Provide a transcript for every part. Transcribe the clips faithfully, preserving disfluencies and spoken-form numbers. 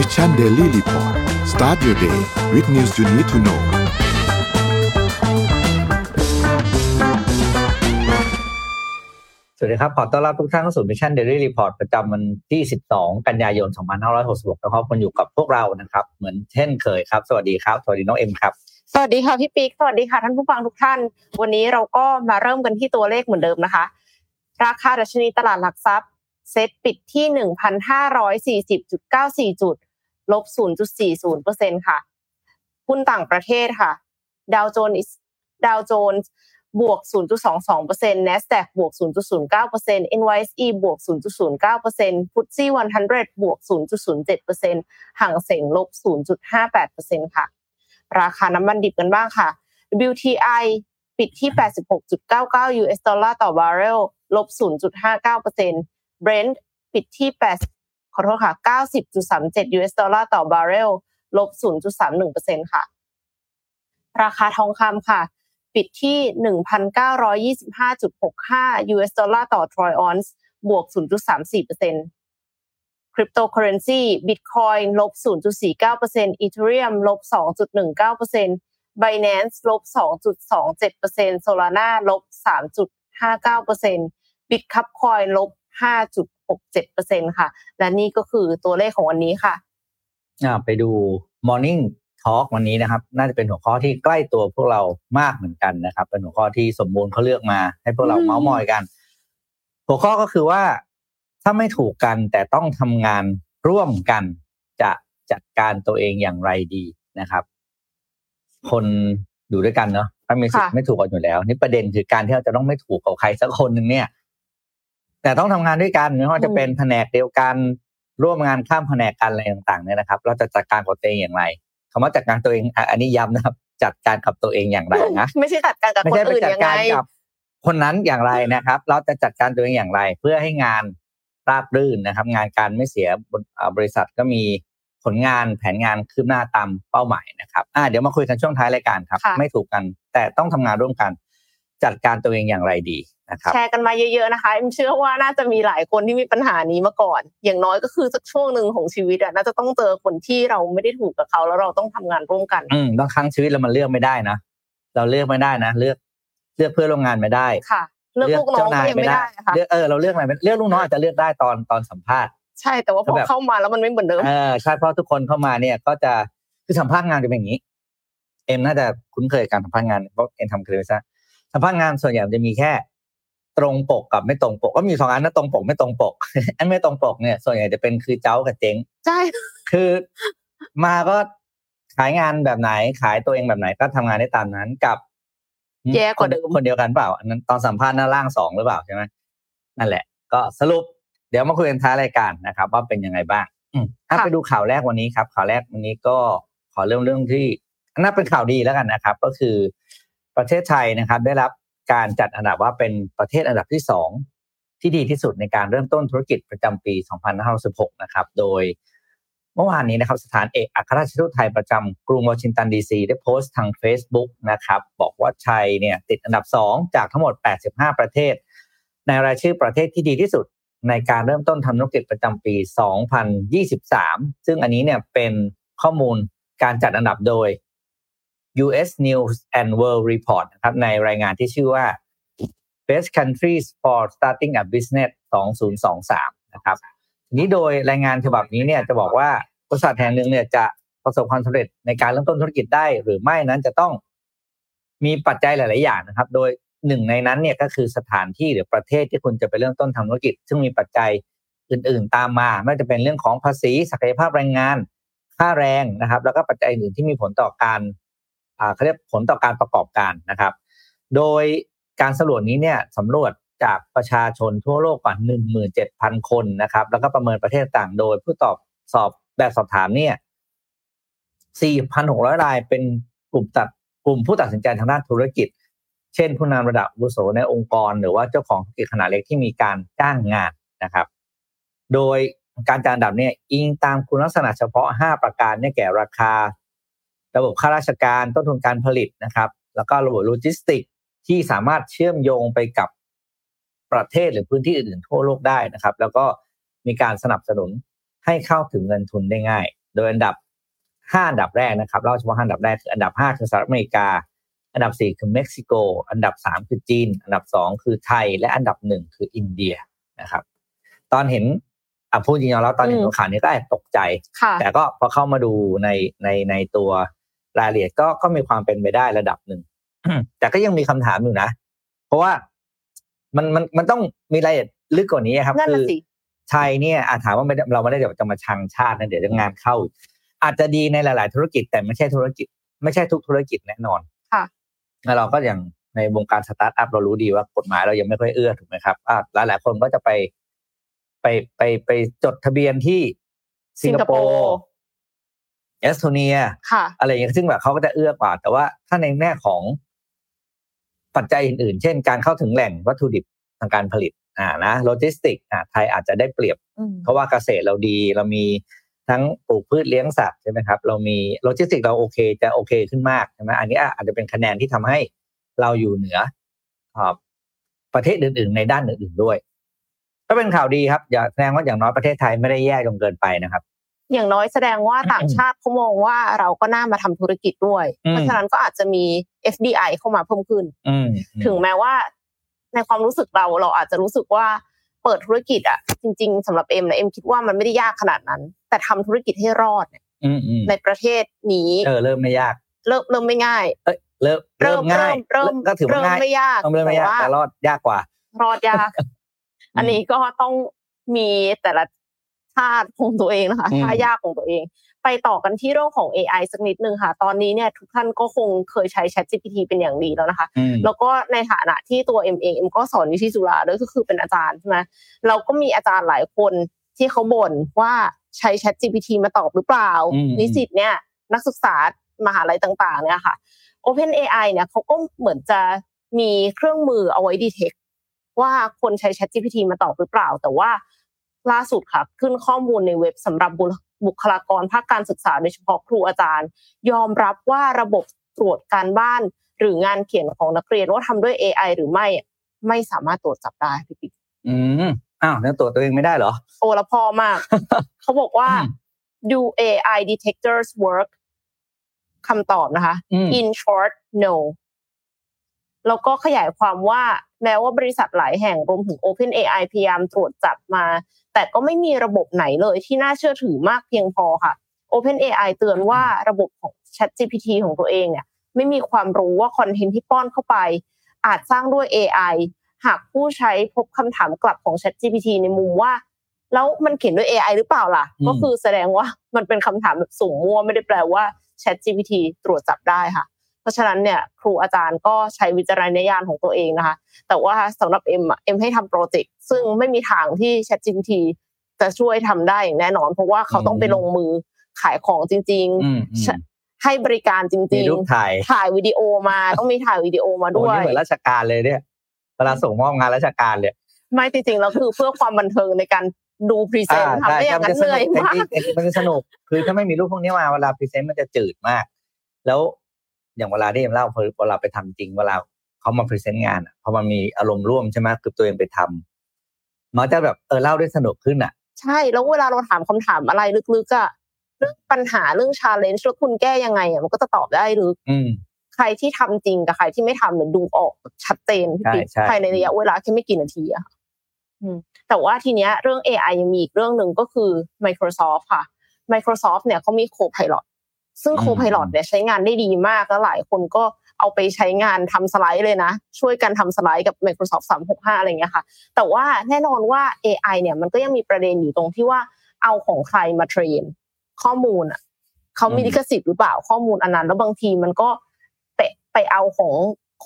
Mission Daily Report start your day with news you need to know สวัสดีครับขอต้อนรับทุกท่านเข้าสู่ Mission Daily Report ประจำวันที่สิบสองกันยายนสองพันห้าร้อยหกสิบหกแล้วครับคุณอยู่กับพวกเรานะครับเหมือนเช่นเคยครับสวัสดีครับสวัสดีน้องเอ็มครับสวัสดีค่ะพี่ปิ๊กสวัสดีค่ะท่านผู้ฟังทุกท่านวันนี้เราก็มาเริ่มกันที่ตัวเลขเหมือนเดิมนะคะราคาดัชนีตลาดหลักทรัพย์เซ็ตปิดที่ หนึ่งพันห้าร้อยสี่สิบจุดเก้าสี่ จุด ลบ ศูนย์จุดสี่ศูนย์เปอร์เซ็นต์ ค่ะหุ้นต่างประเทศค่ะดาวโจนส์ดาวโจนส์บวก ศูนย์จุดสองสองเปอร์เซ็นต์ NASDAQ บวก ศูนย์จุดศูนย์เก้าเปอร์เซ็นต์ เอ็น วาย เอส อี บวก ศูนย์จุดศูนย์เก้าเปอร์เซ็นต์ เอฟ ที เอส อี หนึ่งร้อยบวก ศูนย์จุดศูนย์เจ็ดเปอร์เซ็นต์ ห่างเส็งลบ ศูนย์จุดห้าแปดเปอร์เซ็นต์ ค่ะราคาน้ำมันดิบกันบ้างค่ะ ดับเบิลยู ที ไอ ปิดที่ แปดสิบหกจุดเก้าเก้า ยู เอส ดอลลาร์ต่อบาร์เรล ลบ ศูนย์จุดห้าเก้าเปอร์เซ็นต์ Brent ปิดที่8ขอโทษค่ะ เก้าสิบจุดสามเจ็ด ยู เอส ดอลลาร์ต่อบาร์เรล ลบ ศูนย์จุดสามหนึ่งเปอร์เซ็นต์ ค่ะราคาทองคำค่ะปิดที่ หนึ่งพันเก้าร้อยยี่สิบห้าจุดหกห้า ยู เอส ดอลลาร์ต่อทรอยออนซ์บวก ศูนย์จุดสามสี่เปอร์เซ็นต์Cryptocurrency Bitcoin ลบ ศูนย์จุดสี่เก้าเปอร์เซ็นต์ Ethereum ลบ สองจุดหนึ่งเก้าเปอร์เซ็นต์ Binance ลบ สองจุดสองเจ็ดเปอร์เซ็นต์ Solana ลบ สามจุดห้าเก้าเปอร์เซ็นต์ Bitcoin Coin ลบ ห้าจุดหกเจ็ดเปอร์เซ็นต์ ค่ะและนี่ก็คือตัวเลขของวันนี้ค่ะอ่าไปดู Morning Talk วันนี้นะครับน่าจะเป็นหัวข้อที่ใกล้ตัวพวกเรามากเหมือนกันนะครับเป็นหัวข้อที่สมบูรณ์เขาเลือกมาให้พวกเราเม้ามอยกันหัวข้อก็คือว่าถ้าไม่ถูกกันแต่ต้องทำงานร่วมกันจะจัดการตัวเองอย่างไรดีนะครับคนอยู่ด้วยกันเนาะถ้ามีสิทธิ์ไม่ถูกกันอยู่แล้วนี่ประเด็นคือการที่เราจะต้องไม่ถูกกับใครสักคนนึงเนี่ยแต่ต้องทำงานด้วยกันไม่ว่าจะเป็นแผนกเดียวกันร่วมงานข้ามแผนกกันอะไรต่างๆเนี่ยนะครับเราจะจัดการกับตัวเองอย่างไรคำว่าจัดการตัวเองอันนี้ย้ำนะครับจัดการกับตัวเองอย่างไรนะไม่ใช่จัดการกับคนอื่นยังไงคนนั้นอย่างไรนะครับเราจะจัดการตัวเองอย่างไรเพื่อให้งานราบรื่นนะครับงานการไม่เสียบริษัทก็มีผลงานแผนงานคืบหน้าตามเป้าหมายนะครับอ่ะเดี๋ยวมาคุยกันช่วงท้ายรายการครับไม่ถูกกันแต่ต้องทำงานร่วมกันจัดการตัวเองอย่างไรดีนะครับแชร์กันมาเยอะๆนะคะผมเชื่อว่าน่าจะมีหลายคนที่มีปัญหานี้มาก่อนอย่างน้อยก็คือสักช่วงนึงของชีวิตอ่ะน่าจะต้องเจอคนที่เราไม่ได้ถูกกับเขาแล้วเราต้องทำงานร่วมกันอืมบางครั้งชีวิตเรามันเลือกไม่ได้นะเราเลือกไม่ได้นะเลือกเลือกเพื่อนร่วมงานไม่ได้ค่ะเลือกลูกน้องก็ยังไม่ได้ค่ะเออเราเลือกอะไรเลือกลูกน้องอาจจะเลือกได้ตอนตอนสัมภาษณ์ใช่แต่ว่าพอเข้ามาแล้วมันไม่เหมือนเดิมเออใช่เพราะทุกคนเข้ามาเนี่ยก็จะคือสัมภาษณ์งานจะเป็นอย่างนี้เอ็มน่าจะคุ้นเคยกับการสัมภาษณ์งานเพราะเอ็มทำเคยซะสัมภาษณ์งานส่วนใหญ่จะมีแค่ตรงปกกับไม่ตรงปกก็มีสองอันนะตรงปกไม่ตรงปกอันไม่ตรงปกเนี่ยส่วนใหญ่จะเป็นคือเจ้ากับเจ๊งใช่คือมาก็ขายงานแบบไหนขายตัวเองแบบไหนก็ทำงานได้ตามนั้นกับแย่กว่าเดิมคนเดียวกันเปล่าอันนั้นตอนสัมภาษณ์หน้าล่างสองหรือเปล่าใช่ไหมนั่นแหละก็สรุปเดี๋ยวมาคุยกันท้ายรายการนะครับว่าเป็นยังไงบ้างถ้าไปดูข่าวแรกวันนี้ครับข่าวแรกวันนี้ก็ขอเริ่มเรื่องที่น่าเป็นข่าวดีแล้วกันนะครับก็คือประเทศไทยนะครับได้รับการจัดอันดับว่าเป็นประเทศอันดับที่สองที่ดีที่สุดในการเริ่มต้นธุรกิจประจำปีสองพันห้าร้อยหกสิบหกนะครับโดยเมื่อวานนี้นะครับสถานเอกอัครราชทูตไทยประจำกรุงวอชิงตันดีซีได้โพสต์ทาง Facebook นะครับบอกว่าไทยเนี่ยติดอันดับสองจากทั้งหมดแปดสิบห้าประเทศในรายชื่อประเทศที่ดีที่สุดในการเริ่มต้นทำธุรกิจประจำปีสองพันยี่สิบสามซึ่งอันนี้เนี่ยเป็นข้อมูลการจัดอันดับโดย ยู เอส News and World Report นะครับในรายงานที่ชื่อว่า Best Countries for Starting a Business สองพันยี่สิบสามนะครับนี้โดยรายงานฉบับนี้เนี่ยจะบอกว่าบริษัทแห่งหนึ่งเนี่ยจะประสบความสำเร็จในการเริ่มต้นธุรกิจได้หรือไม่นั้นจะต้องมีปัจจัยหลายๆอย่างนะครับโดยหนึ่งในนั้นเนี่ยก็คือสถานที่หรือประเทศที่คุณจะไปเริ่มต้นทำธุรกิจซึ่งมีปัจจัยอื่นๆตามมาไม่ว่าจะเป็นเรื่องของภาษีศักยภาพแรงงานค่าแรงนะครับแล้วก็ปัจจัยอื่นที่มีผลต่อการอ่าเขาเรียกผลต่อการประกอบการนะครับโดยการสำรวจนี้เนี่ยสำรวจจากประชาชนทั่วโลกกว่า หนึ่งหมื่นเจ็ดพัน คนนะครับแล้วก็ประเมินประเทศต่างโดยผู้ตอบสอบแบบสอบถามเนี่ย สี่พันหกร้อย รายเป็นกลุ่มตัดกลุ่มผู้ตัดสินใจทางด้านธุรกิจเช่นผู้นำระดับอาวุโสในองค์กรหรือว่าเจ้าของธุรกิจขนาดเล็กที่มีการจ้างงานนะครับโดยการจัดอันดับเนี่ยอิงตามคุณลักษณะเฉพาะห้าประการเนี่ยแก่ราคาระบบข้าราชการต้นทุนการผลิตนะครับแล้วก็ระบบโลจิสติกที่สามารถเชื่อมโยงไปกับประเทศหรือพื้นที่อื่นๆทั่วโลกได้นะครับแล้วก็มีการสนับสนุนให้เข้าถึงเงินทุนได้ง่าย โดยอันดับห้าอันดับแรกนะครับเล่าเฉพาะห้าอันดับแรกคืออันดับห้าคือสหรัฐอเมริกาอันดับสี่คือเม็กซิโกอันดับสามคือจีนอันดับสองคือไทยและอันดับหนึ่งคืออินเดียนะครับตอนเห็นอ่ะพูดจริงๆแล้วตอนเห็นข่าวนี้ก็แอบตกใจแต่ก็พอเข้ามาดูในในในตัวรายละเอียดก็ก็มีความเป็นไปได้ระดับหนึ่ง แต่ก็ยังมีคำถามอยู่นะเพราะว่ามันมันมันต้องมีรายละเอียดลึกกว่านี้ครับคือไทยเนี่ยอาจถามว่าเราไม่ได้เดี๋ยวจะมาชังชาตินะเดี๋ยวจะงานเข้าอาจจะดีในหลายๆธุรกิจแต่ไม่ใช่ธุรกิจไม่ใช่ทุกธุรกิจแน่นอนค่ะแล้วเราก็อย่างในวงการสตาร์ทอัพเรารู้ดีว่ากฎหมายเรายังไม่ค่อยเอื้อถูกไหมครับอ่าหลายๆคนก็จะไปไปไปไปจดทะเบียนที่สิงคโปร์เอสโตเนียอะไรอย่างเงี้ยซึ่งแบบเขาก็จะเอื้อกว่าแต่ว่าถ้าในแง่ของปัจจัยอื่นๆเช่นการเข้าถึงแหล่งวัตถุดิบทางการผลิตอ่านะโลจิสติกอ่าไทยอาจจะได้เปรียบเพราะว่าเกษตรเราดีเรามีทั้งปลูกพืชเลี้ยงสัตว์ใช่ไหมครับเรามีโลจิสติกเราโอเคจะโอเคขึ้นมากใช่ไหมอันนี้อาจจะเป็นคะแนนที่ทำให้เราอยู่เหนือประเทศอื่นๆในด้านอื่นๆด้วยก็เป็นข่าวดีครับอย่าแสดงว่าอย่างน้อยประเทศไทยไม่ได้แย่จนเกินไปนะครับอย่างน้อยแสดงว่าต่างชาติเขามองว่าเราก็น่ามาทำธุรกิจด้วยเพราะฉะนั้นก็อาจจะมี เอฟ ดี ไอ เข้ามาเพิ่มขึ้นถึงแม้ว่าในความรู้สึกเราเราอาจจะรู้สึกว่าเปิดธุรกิจอ่ะจริงๆสำหรับเอ็มนะเอ็มคิดว่ามันไม่ได้ยากขนาดนั้นแต่ทำธุรกิจให้รอดเนี่ยในประเทศนี้เออเริ่มไม่ยากเริ่มเริ่มไม่ง่ายเอ้ยเริ่มเริ่มง่ายเริ่มก็ถือว่าง่ายเริ่มไม่ยากแต่รอดยากกว่ารอดยากอันนี้ก็ต้องมีแต่ละชาติของตัวเองนะคะท่ายากของตัวเองไปต่อกันที่เรื่องของ เอ ไอ สักนิดนึงค่ะตอนนี้เนี่ยทุกท่านก็คงเคยใช้ ChatGPT เป็นอย่างดีแล้วนะคะแล้วก็ในฐานะที่ตัว เอ็ม เอง เอ็ม ก็สอนวิทยาจุฬาด้วยก็คือเป็นอาจารย์ใช่มั้ยเราก็มีอาจารย์หลายคนที่เขาบ่นว่าใช้ ChatGPT มาตอบหรือเปล่านิสิตเนี่ยนักศึกษามหาวิทยาลัยต่างๆเนี่ยค่ะ OpenAI เนี่ยเขาก็เหมือนจะมีเครื่องมือเอาไว้ detect ว่าคนใช้ ChatGPT มาตอบหรือเปล่าแต่ว่าล่าสุดค่ะขึ้นข้อมูลในเว็บสำหรับบุคลากรภาคการศึกษาโดยเฉพาะครูอาจารย์ยอมรับว่าระบบตรวจการบ้านหรืองานเขียนของนักเรียนว่าทำด้วย เอ ไอ หรือไม่ไม่สามารถตรวจจับได้พี่ปิ๊กอืมอ้าวแล้วตรวจตัวเองไม่ได้เหรอโอละพอมาก เขาบอกว่า do เอ ไอ detectors work คำตอบนะคะ in short no แล้วก็ขยายความว่าแม้ว่าบริษัทหลายแห่งรวมถึง OpenAI พยายามตรวจจับมาแต่ก็ไม่มีระบบไหนเลยที่น่าเชื่อถือมากเพียงพอค่ะ OpenAI เตือนว่าระบบของ ChatGPT ของตัวเองเนี่ยไม่มีความรู้ว่าคอนเทนต์ที่ป้อนเข้าไปอาจสร้างด้วย เอ ไอ หากผู้ใช้พบคำถามกลับของ ChatGPT ในมุมว่าแล้วมันเขียนด้วย เอ ไอ หรือเปล่าล่ะก็คือแสดงว่ามันเป็นคำถามแบบสุ่มมั่วไม่ได้แปลว่า ChatGPT ตรวจจับได้ค่ะเพราะฉะนั้นเนี่ยครูอาจารย์ก็ใช้วิจารณญาณของตัวเองนะคะแต่ว่าสำหรับเอ็มเอ็มให้ทำโปรเจกต์ซึ่งไม่มีทางที่ ChatGPT จะช่วยทำได้อย่างแน่นอนเพราะว่าเขาต้องไปลงมือขายของจริงๆให้บริการจริงๆถ่ายถ่ายวิดีโอมาต้องมีถ่ายวิดีโอมาด้วยเหมือนราชการเลยเนี่ยเวลาส่งมอบงานราชการเลยไม่จริงๆแล้วคือเพื่อความบันเทิงในการดูพรีเซนต์ทำได้อย่างนั้นเลยมากมันสนุกคือถ้าไม่มีรูปพวกนี้มาเวลาพรีเซนต์มันจะจืดมากแล้วอย่างเวลาที่เอ็มเล่าพอเวลาไปทำจริงเวลาเขามาพรีเซนต์งานอ่ะพอมันมีอารมณ์ร่วมใช่ไหมคือตัวเองไปทำมันจะแบบเออเล่าได้สนุกขึ้นอ่ะใช่แล้วเวลาเราถามคำถามอะไรลึกๆอ่ะเรื่องปัญหาเรื่อง challenge แล้วคุณแก้ยังไงอ่ะมันก็จะตอบได้ลึกใครที่ทำจริงกับใครที่ไม่ทำเนี่ยดูออกชัดเจนพี่ปิ๊กภายในระยะเวลาแค่ไม่กี่นาทีอ่ะแต่ว่าทีเนี้ยเรื่อง เอ ไอ ยังมีอีกเรื่องนึงก็คือ Microsoft ค่ะ Microsoft เนี่ยเขามี Copilotซึ่ง Copilot เนี่ยใช้งานได้ดีมากแล้วหลายคนก็เอาไปใช้งานทำสไลด์เลยนะช่วยกันทำสไลด์กับ Microsoft สามหกห้าอะไรเงี้ยค่ะแต่ว่าแน่นอนว่า เอ ไอ เนี่ยมันก็ยังมีประเด็นอยู่ตรงที่ว่าเอาของใครมาเทรนข้อมูลอ่ะเขามีลิขสิทธิ์หรือเปล่าข้อมูลอันนั้นแล้วบางทีมันก็ไปไปเอาของ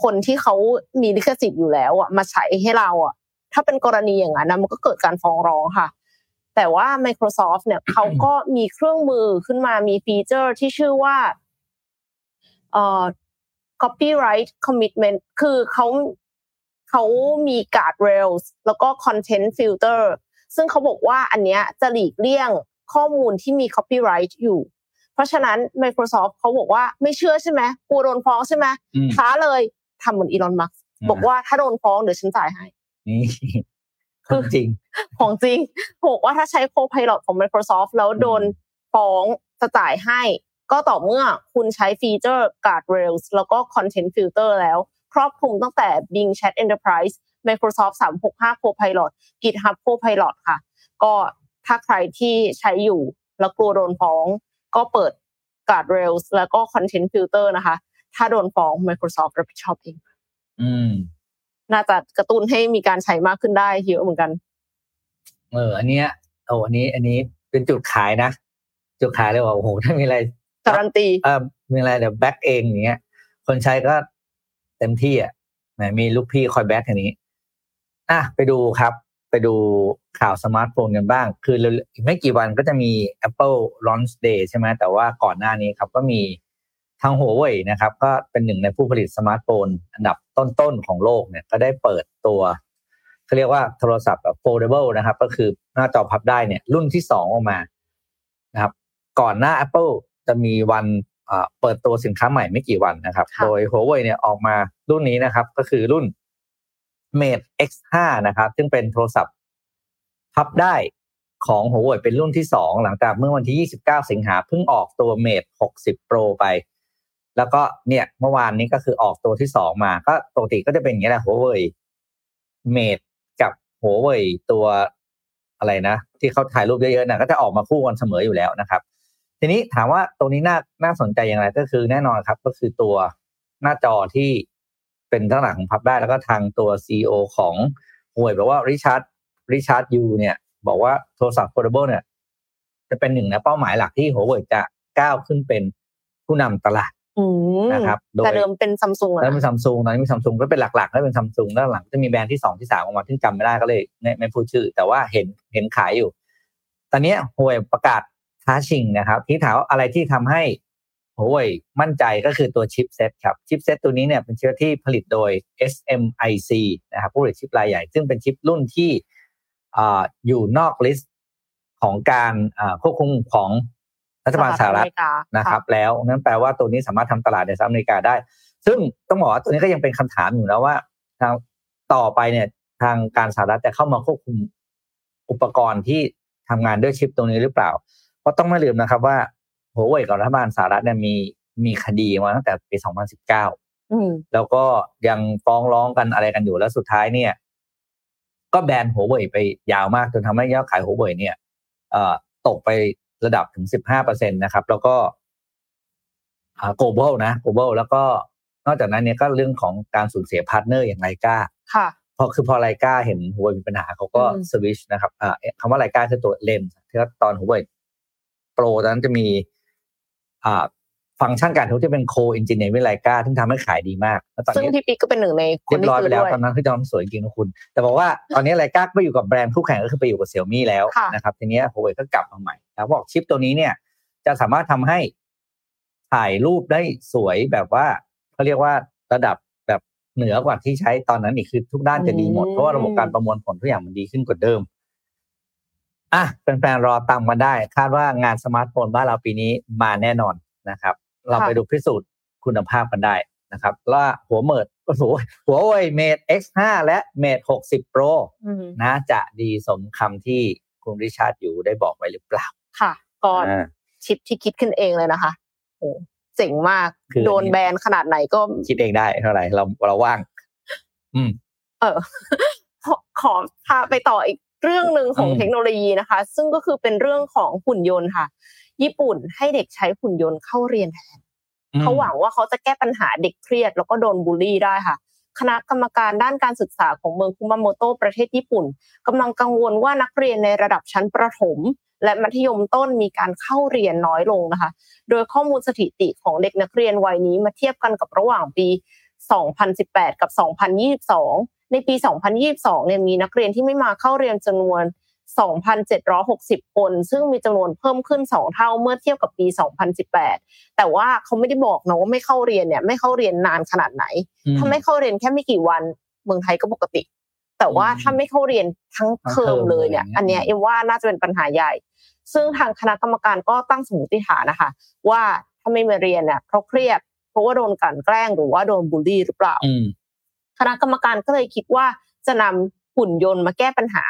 คนที่เขามีลิขสิทธิ์อยู่แล้วอ่ะมาใช้ให้เราอ่ะถ้าเป็นกรณีอย่างนั้นมันก็เกิดการฟ้องร้องค่ะแต่ว่า Microsoft เนี่ย เขาก็มีเครื่องมือขึ้นมามีฟีเจอร์ที่ชื่อว่าเอ่อ Copyright Commitment คือเขาเขามี Guard Rails แล้วก็ Content Filter ซึ่งเขาบอกว่าอันเนี้ยจะหลีกเลี่ยงข้อมูลที่มี Copyright อยู่เพราะฉะนั้น Microsoft เขาบอกว่าไม่เชื่อใช่ไหมกลัวโดนฟ้องใช่ไหมท้าเลยทำเหมือน Elon Musk บอกว่าถ้าโดนฟ้องเดี๋ยวฉันจ่ายให้ของจริงของจริงบอกว่าถ้าใช้ Copilot ของ Microsoft แล้วโดนฟ้อง จะจ่ายให้ก็ต่อเมื่อคุณใช้ฟีเจอร์ Guard Rails แล้วก็ Content Filter แล้วครอบคลุมตั้งแต่ Bing Chat Enterprise Microsoft สามหกห้า Copilot GitHub Copilot ค่ะก็ถ้าใครที่ใช้อยู่แล้วกลัวโดนฟ้องก็เปิด Guard Rails แล้วก็ Content Filter นะคะถ้าโดนฟ้อง Microsoft รับผิดชอบเองอืมน่าจะกระตุ้นให้มีการใช้มากขึ้นได้เยอะเหมือนกันเอออันเนี้ยโอ้อันนี้อันนี้เป็นจุดขายนะจุดขายเลยว่าโอ้โหถ้ามีอะไรการันตีเออมีอะไรเดี๋ยวแบ็คเองอย่างเงี้ยคนใช้ก็เต็มที่อ่ะนะมีลูกพี่คอยแบ็คอย่างนี้อ่ะไปดูครับไปดูข่าวสมาร์ทโฟนกันบ้างคืออีกไม่กี่วันก็จะมี Apple Launch Day ใช่ไหมแต่ว่าก่อนหน้านี้ครับก็มีทาง Huawei นะครับก็เป็นหนึ่งในผู้ผลิตสมาร์ทโฟนอันดับต้นๆของโลกเนี่ยก็ได้เปิดตัวเขาเรียกว่าโทรศัพท์แบบ foldable นะครับก็คือหน้าจอพับได้เนี่ยรุ่นที่สองออกมานะครับก่อนหน้า Apple จะมีวันเปิดตัวสินค้าใหม่ไม่กี่วันนะครับโดย Huawei เนี่ยออกมารุ่นนี้นะครับก็คือรุ่น Mate เอ็กซ์ ไฟว์ นะครับซึ่งเป็นโทรศัพท์พับได้ของ Huawei เป็นรุ่นที่สองหลังจากเมื่อวันที่ยี่สิบเก้าสิงหาคมเพิ่งออกตัว Mate หกสิบ Pro ไปแล้วก็เนี่ยเมื่อวานนี้ก็คือออกตัวที่สองมาก็ปกติก็จะเป็นอย่างนี้แหละ Huawei Mate กับ Huawei ตัวอะไรนะที่เขาถ่ายรูปเยอะๆน่ะก็จะออกมาคู่กันเสมออยู่แล้วนะครับทีนี้ถามว่าตรงนี้น่าน่าสนใจอย่างไรก็คือแน่นอนครับก็คือตัวหน้าจอที่เป็นด้านหลังพับได้แล้วก็ทางตัว ซี อี โอ ของ Huawei บอกว่า Richard Richard Yu เนี่ยบอกว่าโทรศัพท์ Foldable เนี่ยจะเป็นหนึ่งในเป้าหมายหลักที่ Huawei จะก้าวขึ้นเป็นผู้นำตลาดนะครับแต่เดิมเป็น Samsung อ่ะแล้วเป็น Samsung ตอนนี้มี Samsung ก็เป็นหลักๆก็เป็น Samsung ด้านหลังจะมีแบรนด์ที่สองที่สามออกมาซึ่งจำไม่ได้ก็เลยไม่ไม่พูดชื่อแต่ว่าเห็นเห็นขายอยู่ตอนนี้ Huawei ประกาศท้าชิงนะครับที่ถามอะไรที่ทำให้ Huawei มั่นใจก็คือตัวชิปเซตครับชิปเซตตัวนี้เนี่ยเป็นชิปที่ผลิตโดย เอส เอ็ม ไอ ซี นะครับผู้ผลิตชิปรายใหญ่ซึ่งเป็นชิปรุ่นที่อ่าอยู่นอกลิสต์ของการอ่าควบคุมของรัฐบาลสหรัฐนะครับแล้วนั่นแปลว่าตัวนี้สามารถทำตลาดในสหรัฐอเมริกาได้ซึ่งต้องบอกว่าตัวนี้ก็ยังเป็นคำถามอยู่นะว่าทางต่อไปเนี่ยทางการสหรัฐจะเข้ามาควบคุมอุปกรณ์ที่ทำงานด้วยชิปตัวนี้หรือเปล่าเพราะต้องไม่ลืมนะครับว่า Huawei กับรัฐบาลสหรัฐเนี่ยมีมีคดีมาตั้งแต่ปีสองพันสิบเก้าอือแล้วก็ยังฟ้องร้องกันอะไรกันอยู่แล้วสุดท้ายเนี่ยก็แบน Huawei ไปยาวมากจนทำให้ยอดขาย Huawei เนี่ยเอ่อตกไประดับถึง สิบห้าเปอร์เซ็นต์ นะครับแล้วก็อ่า global นะ global แล้วก็นอกจากนั้นเนี่ยก็เรื่องของการสูญเสียพาร์ทเนอร์อย่างไลกาค่ะพอคือพอไลกาเห็น Huawei มีปัญหาเขาก็สวิตช์นะครับอ่าคำว่าไลกาคือตัวเลนส์ที่ตอน Huawei Pro ตอนนั้นจะมีอ่าฟังก์ชันการทดที่เป็น Co Engineer วิไลกาซึ่งทำให้ขายดีมากแล้วตอนนี้ซึ่งพี่ปิ๊กก็เป็นหนึ่งในคนที่ซื้อด้วยเรียบร้อยไปแล้วตอนนั้นคือจอมสวยจริงนะคุณแต่บอกว่าตอนนี้ไลกาก็อยู่กับแบรนด์คู่แข่งก็คือไปอยู่กับ Xiaomi แล้วนะครับทีเนี้ย Huawei ก็กลับมาใหม่แล้วบอกชิปตัวนี้เนี่ยจะสามารถทำให้ถ่ายรูปได้สวยแบบว่าเขาเรียกว่าระดับแบบเหนือกว่าที่ใช้ตอนนั้นอีกคือทุกด้านจะดีหมดเพราะว่าระบบการประมวลผลทุกอย่างมันดีขึ้นกว่าเดิมอ่ะแฟนๆรอตามกันได้คาดว่างานสมาร์ทโฟนบ้านเราปีนี้มาแน่นอนนะครับเราไปดูพิสูจน์คุณภาพกันได้นะครับว่าหัวเมิดโอ้โหหัว Huawei Mate เอ็กซ์ ไฟว์ และ Mate หกสิบ Pro นะจะดีสมคำที่คุณริชาร์ดอยู่ได้บอกไว้หรือเปล่าค่ะก่อนชิปที่คิดขึ้นเองเลยนะคะโอ้เจ๋งมากโดนแบนขนาดไหนก็คิดเองได้เท่าไหร่เราเราว่างอืมเออขอพาไปต่ออีกเรื่องนึงของเทคโนโลยีนะคะซึ่งก็คือเป็นเรื่องของหุ่นยนต์ค่ะญี่ปุ่นให้เด็กใช้หุ่นยนต์เข้าเรียนแทนเขาหวังว่าเขาจะแก้ปัญหาเด็กเครียดแล้วก็โดนบูลลี่ได้ค่ะคณะกรรมการด้านการศึกษาของเมืองคุมาโมโตะประเทศญี่ปุ่นกำลังกังวลว่านักเรียนในระดับชั้นประถมและมัธยมต้นมีการเข้าเรียนน้อยลงนะคะโดยข้อมูลสถิติของเด็กนักเรียนวัยนี้มาเทียบกันกับระหว่างปีสองพันสิบแปดกับสองพันยี่สิบสองในปีสองพันยี่สิบสองเนี่ยมีนักเรียนที่ไม่มาเข้าเรียนจำนวนสองพันเจ็ดร้อยหกสิบ คนซึ่งมีจำนวนเพิ่มขึ้นสองเท่าเมื่อเทียบกับปีสองพันสิบแปดแต่ว่าเขาไม่ได้บอกนะว่าไม่เข้าเรียนเนี่ยไม่เข้าเรียนนานขนาดไหนถ้าไม่เข้าเรียนแค่ไม่กี่วันเมืองไทยก็ปกติแต่ว่าถ้าไม่เข้าเรียนทั้งเทอมเลยเนี่ยอันเนี้ยเอ็มว่าน่าจะเป็นปัญหาใหญ่ซึ่งทางคณะกรรมการก็ตั้งสมมติฐานนะคะว่าถ้าไม่มาเรียนเนี่ยเพราะเครียดเพราะว่าโดนกลั่นแกล้งหรือว่าโดนบูลลี่หรือเปล่าคณะกรรมการก็เลยคิดว่าจะนำหุ่นยนต์มาแก้ปัญหา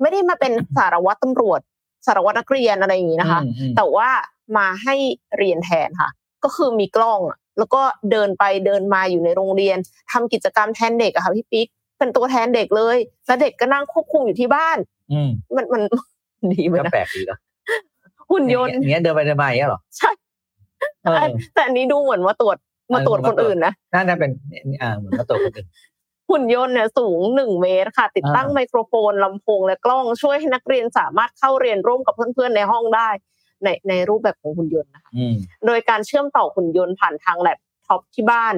ไม่ได้มาเป็นสารวัตรตำรวจสารวัตรนักเรียนอะไรอย่างนี้นะคะแต่ว่า มาให้เรียนแทนค่ะก็คือมีกล้องแล้วก็เดินไปเดินมาอยู่ในโรงเรียนทำกิจกรรมแทนเด็กอะค่ะพี่ปิ๊กเป็นตัวแทนเด็กเลยแล้วเด็กก็นั่งควบคุมอยู่ที่บ้านมันมันดีไหมนะแปลกดีนะหุ่นยนต์อย่างเงี้ยเดินไปเดินมาอย่างเงี้ยหรอใช่แต่อันนี้ดูเหมือนว่าตรวจมาตรวจคนอื่นนะน่าจะเป็นอ่าเหมือนมาตรวจคนอื่นหุ่นยนต์เนี่ยสูงหนึ่งเมตรค่ะติดตั้งไมโครโฟนลำโพงและกล้องช่วยให้นักเรียนสามารถเข้าเรียนร่วมกับเพื่อนๆในห้องได้ในในรูปแบบของหุ่นยนต์นะคะโดยการเชื่อมต่อหุ่นยนต์ผ่านทางแล็ปท็อปที่บ้าน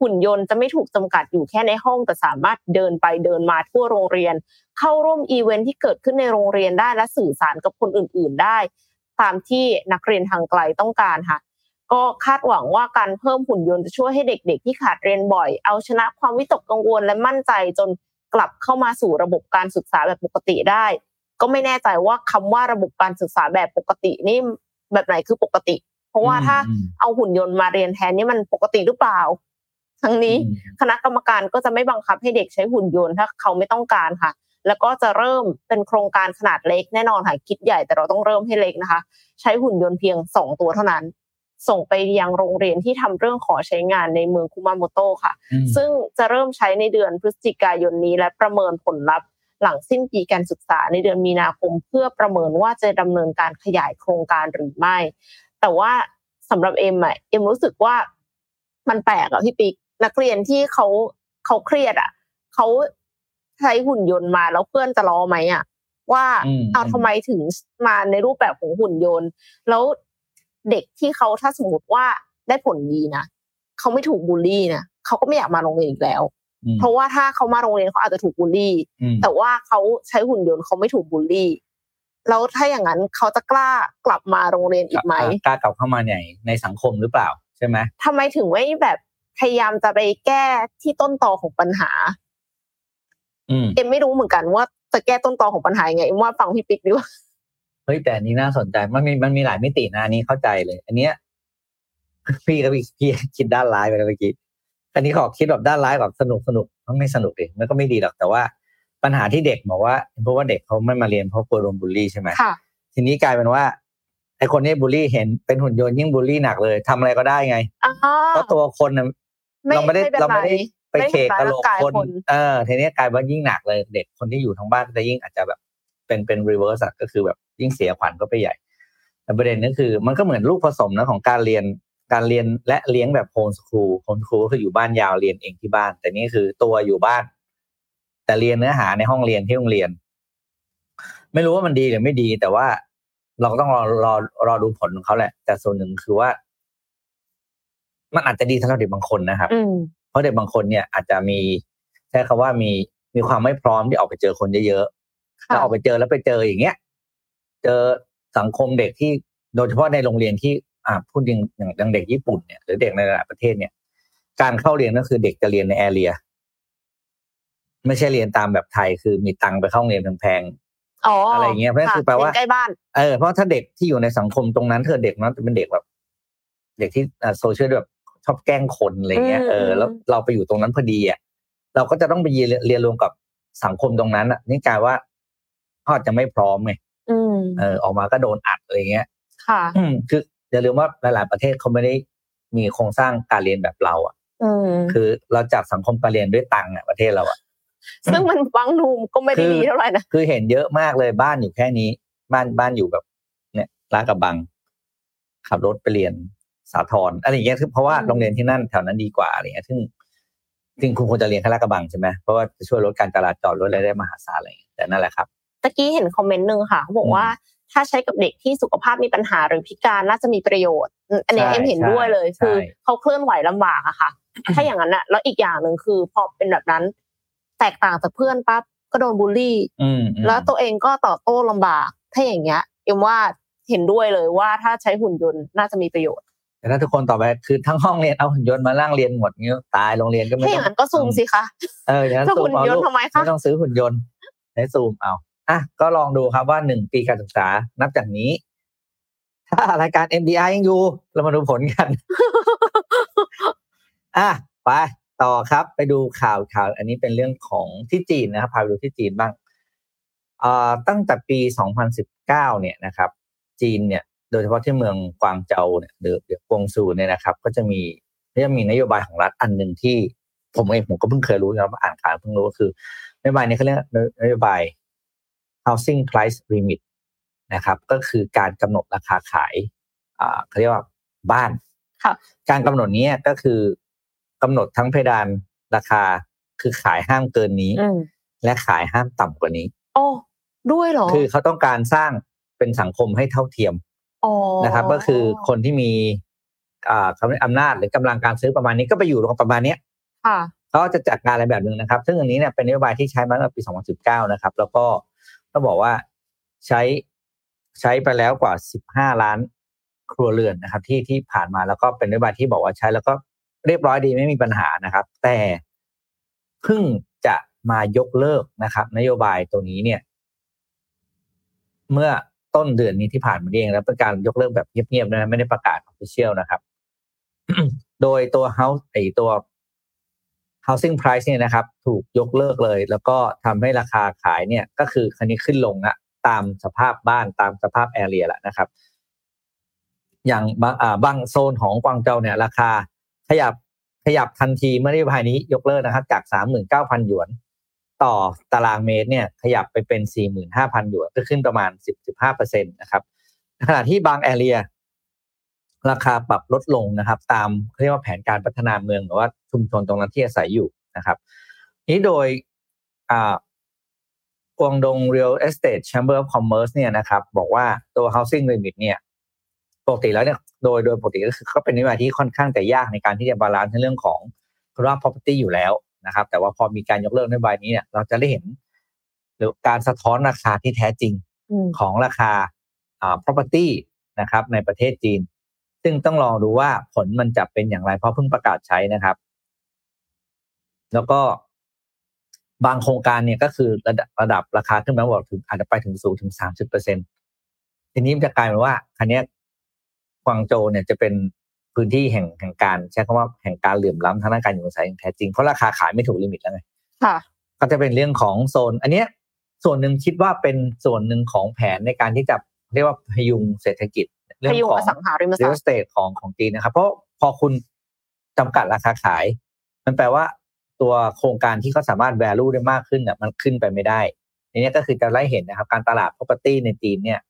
หุ่นยนต์จะไม่ถูกจำกัดอยู่แค่ในห้องแต่สามารถเดินไปเดินมาทั่วโรงเรียนเข้าร่วมอีเวนท์ที่เกิดขึ้นในโรงเรียนได้และสื่อสารกับคนอื่นๆได้ตามที่นักเรียนทางไกลต้องการค่ะก็คาดหวังว่าการเพิ่มหุ่นยนต์จะช่วยให้เด็กๆที่ขาดเรียนบ่อยเอาชนะความวิตกกังวลและมั่นใจจนกลับเข้ามาสู่ระบบการศึกษาแบบปกติได้ก็ไม่แน่ใจว่าคำว่าระบบการศึกษาแบบปกตินี่แบบไหนคือปกติเพราะว่าถ้าเอาหุ่นยนต์มาเรียนแทนนี่มันปกติหรือเปล่าทั้งนี้คณะกรรมการก็จะไม่บังคับให้เด็กใช้หุ่นยนต์ถ้าเขาไม่ต้องการค่ะแล้วก็จะเริ่มเป็นโครงการขนาดเล็กแน่นอนค่ะคิดใหญ่แต่เราต้องเริ่มให้เล็กนะคะใช้หุ่นยนต์เพียงสองตัวเท่านั้นส่งไปยังโรงเรียนที่ทำเรื่องขอใช้งานในเมืองคุมาโมโตะค่ะซึ่งจะเริ่มใช้ในเดือนพฤศจิกายนนี้และประเมินผลลัพธ์หลังสิ้นปีการศึกษาในเดือนมีนาคมเพื่อประเมินว่าจะดำเนินการขยายโครงการหรือไม่แต่ว่าสำหรับเอ็มอ่ะเอ็มรู้สึกว่ามันแปลกอ่ะพี่ปิ๊กนักเรียนที่เขาเขาเครียดอ่ะเขาใช้หุ่นยนต์มาแล้วเพื่อนจะล้อไหมอ่ะว่าเอาทำไมถึงมาในรูปแบบของหุ่นยนต์แล้วเด็กที่เขาถ้าสมมติว่าได้ผลดีนะเขาไม่ถูกบูลลี่นะเขาก็ไม่อยากมาโรงเรียนอีกแล้วเพราะว่าถ้าเขามาโรงเรียนเขาอาจจะถูกบูลลี่แต่ว่าเขาใช้หุ่นยนต์เขาไม่ถูกบูลลี่แล้วถ้าอย่างนั้นเขาจะกล้ากลับมาโรงเรียนอีกไหมกล้ากลับเข้ามาในในสังคมหรือเปล่าใช่ไหมทำไมถึงไม่แบบพยายามจะไปแก้ที่ต้นตอของปัญหาเอ็มไม่รู้เหมือนกันว่าจะแก้ต้นตอของปัญหายังไงว่าฟังพี่ปิ๊กดีกว่าเฮ้ยแต่นี่น่าสนใจมันมีมันมีหลายมิตินะอันนี้เข้าใจเลยอันเนี้ยพี่ก็พี่คิดด้านร้ายไปแล้วเมื่อกี้อันนี้ขอคิดแบบด้านร้ายแบบสนุกสนุกมันไม่สนุกดิมันก็ไม่ดีหรอกแต่ว่าปัญหาที่เด็กบอกว่าเพราะว่าเด็กเขาไม่มาเรียนเพราะกลัวโดนบูลลี่ใช่ไหมค่ะทีนี้กลายเป็นว่าไอคนที่บูลลี่เห็นเป็นหุ่นยนต์ยิ่งบูลลี่หนักเลยทำอะไรก็ได้ไงเพราะตัวคนเราไม่ได้เราไม่ได้ไปเขกกระโหลกคนเออทีนี้กลายเป็นยิ่งหนักเลยเด็กคนที่อยู่ทั้งบ้านจะยิ่งอาจจะแบบเป็นเป็นรีเวิร์สอะก็คือแบบยิ่งเสียขวัญก็ไปใหญ่แต่ประเด็นก็คือมันก็เหมือนลูกผสมนะของการเรียนการเรียนและเลี้ยงแบบโฮมสคูลโฮมสคูลก็คืออยู่บ้านยาวเรียนเองที่บ้านแต่นี่คือตัวอยู่บ้านแต่เรียนเนื้อหาในห้องเรียนที่โรงเรียนไม่รู้ว่ามันดีหรือไม่ดีแต่ว่าเราก็ต้องรอรอรอดูผลของเขาแหละแต่ส่วนหนึ่งคือว่ามันอาจจะดีสำหรับเด็กบางคนนะครับเพราะเด็กบางคนเนี่ยอาจจะมีใช้คำว่ามีมีความไม่พร้อมที่ออกไปเจอคนเยอะๆถ้าออกไปเจอแล้วไปเจออย่างเงี้ยเจอสังคมเด็กที่โดยเฉพาะในโรงเรียนที่อ่าพูดจริงอย่างเด็กญี่ปุ่นเนี่ยหรือเด็กในหลายประเทศเนี่ยการเข้าเรียนก็คือเด็กจะเรียนในแอเรียไม่ใช่เรียนตามแบบไทยคือมีตังค์ไปเข้าเรียนแพงๆ อ, อะไรเงี้ยเพราะคือแปลว่าใกล้บ้านเออเพราะถ้าเด็กที่อยู่ในสังคมตรงนั้นเธอเด็กนั้นจะเป็นเด็กแบบเด็กที่โซเชียลแบบชอบแกล้งคนอะไรเงี้ยเออแล้วเราไปอยู่ตรงนั้นพอดีอ่ะเราก็จะต้องไปเรียนรวมกับสังคมตรงนั้นอ่ะนี่กลายว่าเขาจะไม่พร้อมไงเออออกมาก็โดนอัดอะไรเงี้ยค่ะคืออย่าลืมว่าหลายๆประเทศเขาไม่ได้มีโครงสร้างการเรียนแบบเราอ่ะคือเราจับสังคมการเรียนด้วยตังค์อ่ะประเทศเราอ่ะซึ่งมันฟังดูก็ไม่ได้ดีเท่าไหร่นะคือเห็นเยอะมากเลยบ้านอยู่แค่นี้บ้านบ้านอยู่แบบเนี่ยลาดกระบังขับรถไปเรียนสาทรอะไรอย่างเงี้ยคือเพราะว่าโรงเรียนที่นั่นแถวนั้นดีกว่าอะไรเงี้ยซึ่งจริงคุณควรจะเรียนแค่ลาดกระบังใช่ไหมเพราะว่าจะช่วยลดการจราจรลดรายได้มหาศาลอะไรแต่นั่นแหละครับตะกี้เห็นคอมเมนต์นึงค่ะเขาบอกว่าถ้าใช้กับเด็กที่สุขภาพมีปัญหาหรือพิการน่าจะมีประโยชน์อันนี้เอ็มเห็นด้วยเลยคือเขาเคลื่อนไหวลำบากอะค่ะถ้าอย่างนั้นอะแล้วอีกอย่างนึงคือพอเป็นแบบนั้นแตกต่างจากเพื่อนปั๊บก็โดนบูลลี่แล้วตัวเองก็ต่อโต้ลำบากถ้าอย่างเงี้ยเอ็มว่าเห็นด้วยเลยว่าถ้าใช้หุ่นยนต์น่าจะมีประโยชน์แต่ถ้าทุกคนต่อไปคือทั้งห้องเรียนเอาหุ่นยนต์มาล่างเรียนหมดเงี้ยตายโรงเรียนก็ไม่ได้ถ้าอย่างนั้นก็ซูมสิคะเอออย่างนั้นซูมเอาลูกไม่ต้องซื้อหุ่นยนต์ให้ซูมเอาอ่ะก็ลองดูครับว่าหนึ่งปีการศึกษานับจากนี้ถ้ารายการ เอ็ม ดี ไอ ยังอยู่เรามาดูผลกัน อ่ะไปต่อครับไปดูข่าวข่าวอันนี้เป็นเรื่องของที่จีนนะครับพาไปดูที่จีนบ้างอ่าตั้งแต่ปีสองพันสิบเก้าเนี่ยนะครับจีนเนี่ย โดยเฉพาะที่เมืองกวางเจาเนี่ยหรือกวงซูเนี่ยนะครับก็จะมีก็จะมีนโยบายของรัฐอันนึงที่ผมเองผมก็เพิ่งเคยรู้นะอ่านข่าวเพิ่งรู้ก็คือนโยบายนี้เขาเรียกนโยบาย housing price limit นะครับก็คือการกำหนดราคาขายอ่าเขาเรียกว่าบ้านการกำหนดนี้ก็คือกำหนดทั้งเพดานราคาคือขายห้ามเกินนี้และขายห้ามต่ำกว่านี้อ๋อด้วยเหรอคือเขาต้องการสร้างเป็นสังคมให้เท่าเทียมนะครับก็คือคนที่มีอ่าอำนาจหรือกำลังการซื้อประมาณนี้ก็ไปอยู่ประมาณนี้ค่ะเขาจะจัดการอะไรแบบนึงนะครับซึ่งอันนี้เนี่ยเป็นนโยบายที่ใช้มาตั้งแต่ปีสองพันสิบเก้านะครับแล้วก็ต้องบอกว่าใช้ใช้ไปแล้วกว่าสิบห้าล้านครัวเรือนนะครับที่ที่ผ่านมาแล้วก็เป็นนโยบายที่บอกว่าใช้แล้วก็เรียบร้อยดีไม่มีปัญหานะครับแต่เพิ่งจะมายกเลิกนะครับนโยบายตัวนี้เนี่ยเมื่อต้นเดือนนี้ที่ผ่านมาเองแล้วเป็นการยกเลิกแบบเงียบๆนะไม่ได้ประกาศ official นะครับ โดยตัว house ไอ้ตัว housing price เนี่ยนะครับถูกยกเลิกเลยแล้วก็ทำให้ราคาขายเนี่ยก็คือคันนี้ขึ้นลงนะตามสภาพบ้านตามสภาพ area ละนะครับอย่างบางอ่าบางโซนของกวางเจาเนี่ยราคาขยับขยับทันทีเมื่อนโยบายนี้ยกเลิกนะครับจาก สามหมื่นเก้าพัน หยวนต่อตารางเมตรเนี่ยขยับไปเป็น สี่หมื่นห้าพัน หยวนก็ขึ้นประมาณ สิบถึงสิบห้าเปอร์เซ็นต์ นะครับขณะที่บางแอเรียราคาปรับลดลงนะครับตามเรียกว่าแผนการพัฒนาเมืองหรือว่าชุมชนตรงนั้นที่อาศัยอยู่นะครับนี้โดยอ่ากวางดง Real Estate Chamber of Commerce เนี่ยนะครับบอกว่าตัว housing limit เนี่ยปกติแล้วเนี่ยโดยโดยปกติก็คือก็เป็นนโยบายที่ค่อนข้างแต่ยากในการที่จะบาลานซ์ในเรื่องของคุณภาพ property อยู่แล้วนะครับแต่ว่าพอมีการยกเลิกนโยบายนี้เนี่ยเราจะได้เห็นหรือการสะท้อนราคาที่แท้จริงของราคาอ่า property นะครับในประเทศจีนซึ่งต้องรอดูว่าผลมันจะเป็นอย่างไรเพราะเพิ่งประกาศใช้นะครับแล้วก็บางโครงการเนี่ยก็คือระดับระดับราคาขึ้นมาบอกถึงอาจจะไปถึงสูงถึง สามสิบเปอร์เซ็นต์ ทีนี้จะกลายเป็นว่าคันนี้กวางโจวเนี่ยจะเป็นพื้นที่แห่งแห่งการใช้คำว่าแห่งการเหลื่อมล้ำทางด้านการอยู่อาศัยอย่างแท้จริงเพราะราคาขายไม่ถูกลิมิตแล้วไงค่ะก็จะเป็นเรื่องของโซนอันเนี้ยส่วนหนึ่งคิดว่าเป็นส่วนหนึ่งของแผนในการที่จะเรียกว่าพยุงเศรษฐกิจเรื่องของอสังหาริมทรัพย์ real estate ของของจีนนะครับเพราะพอคุณจำกัดราคาขายมันแปลว่าตัวโครงการที่เขาสามารถ value ได้มากขึ้นเนี่ยมันขึ้นไปไม่ได้อันนี้ก็คือจะไล่เห็นนะครับการตลาด property ในจีนเนี่ย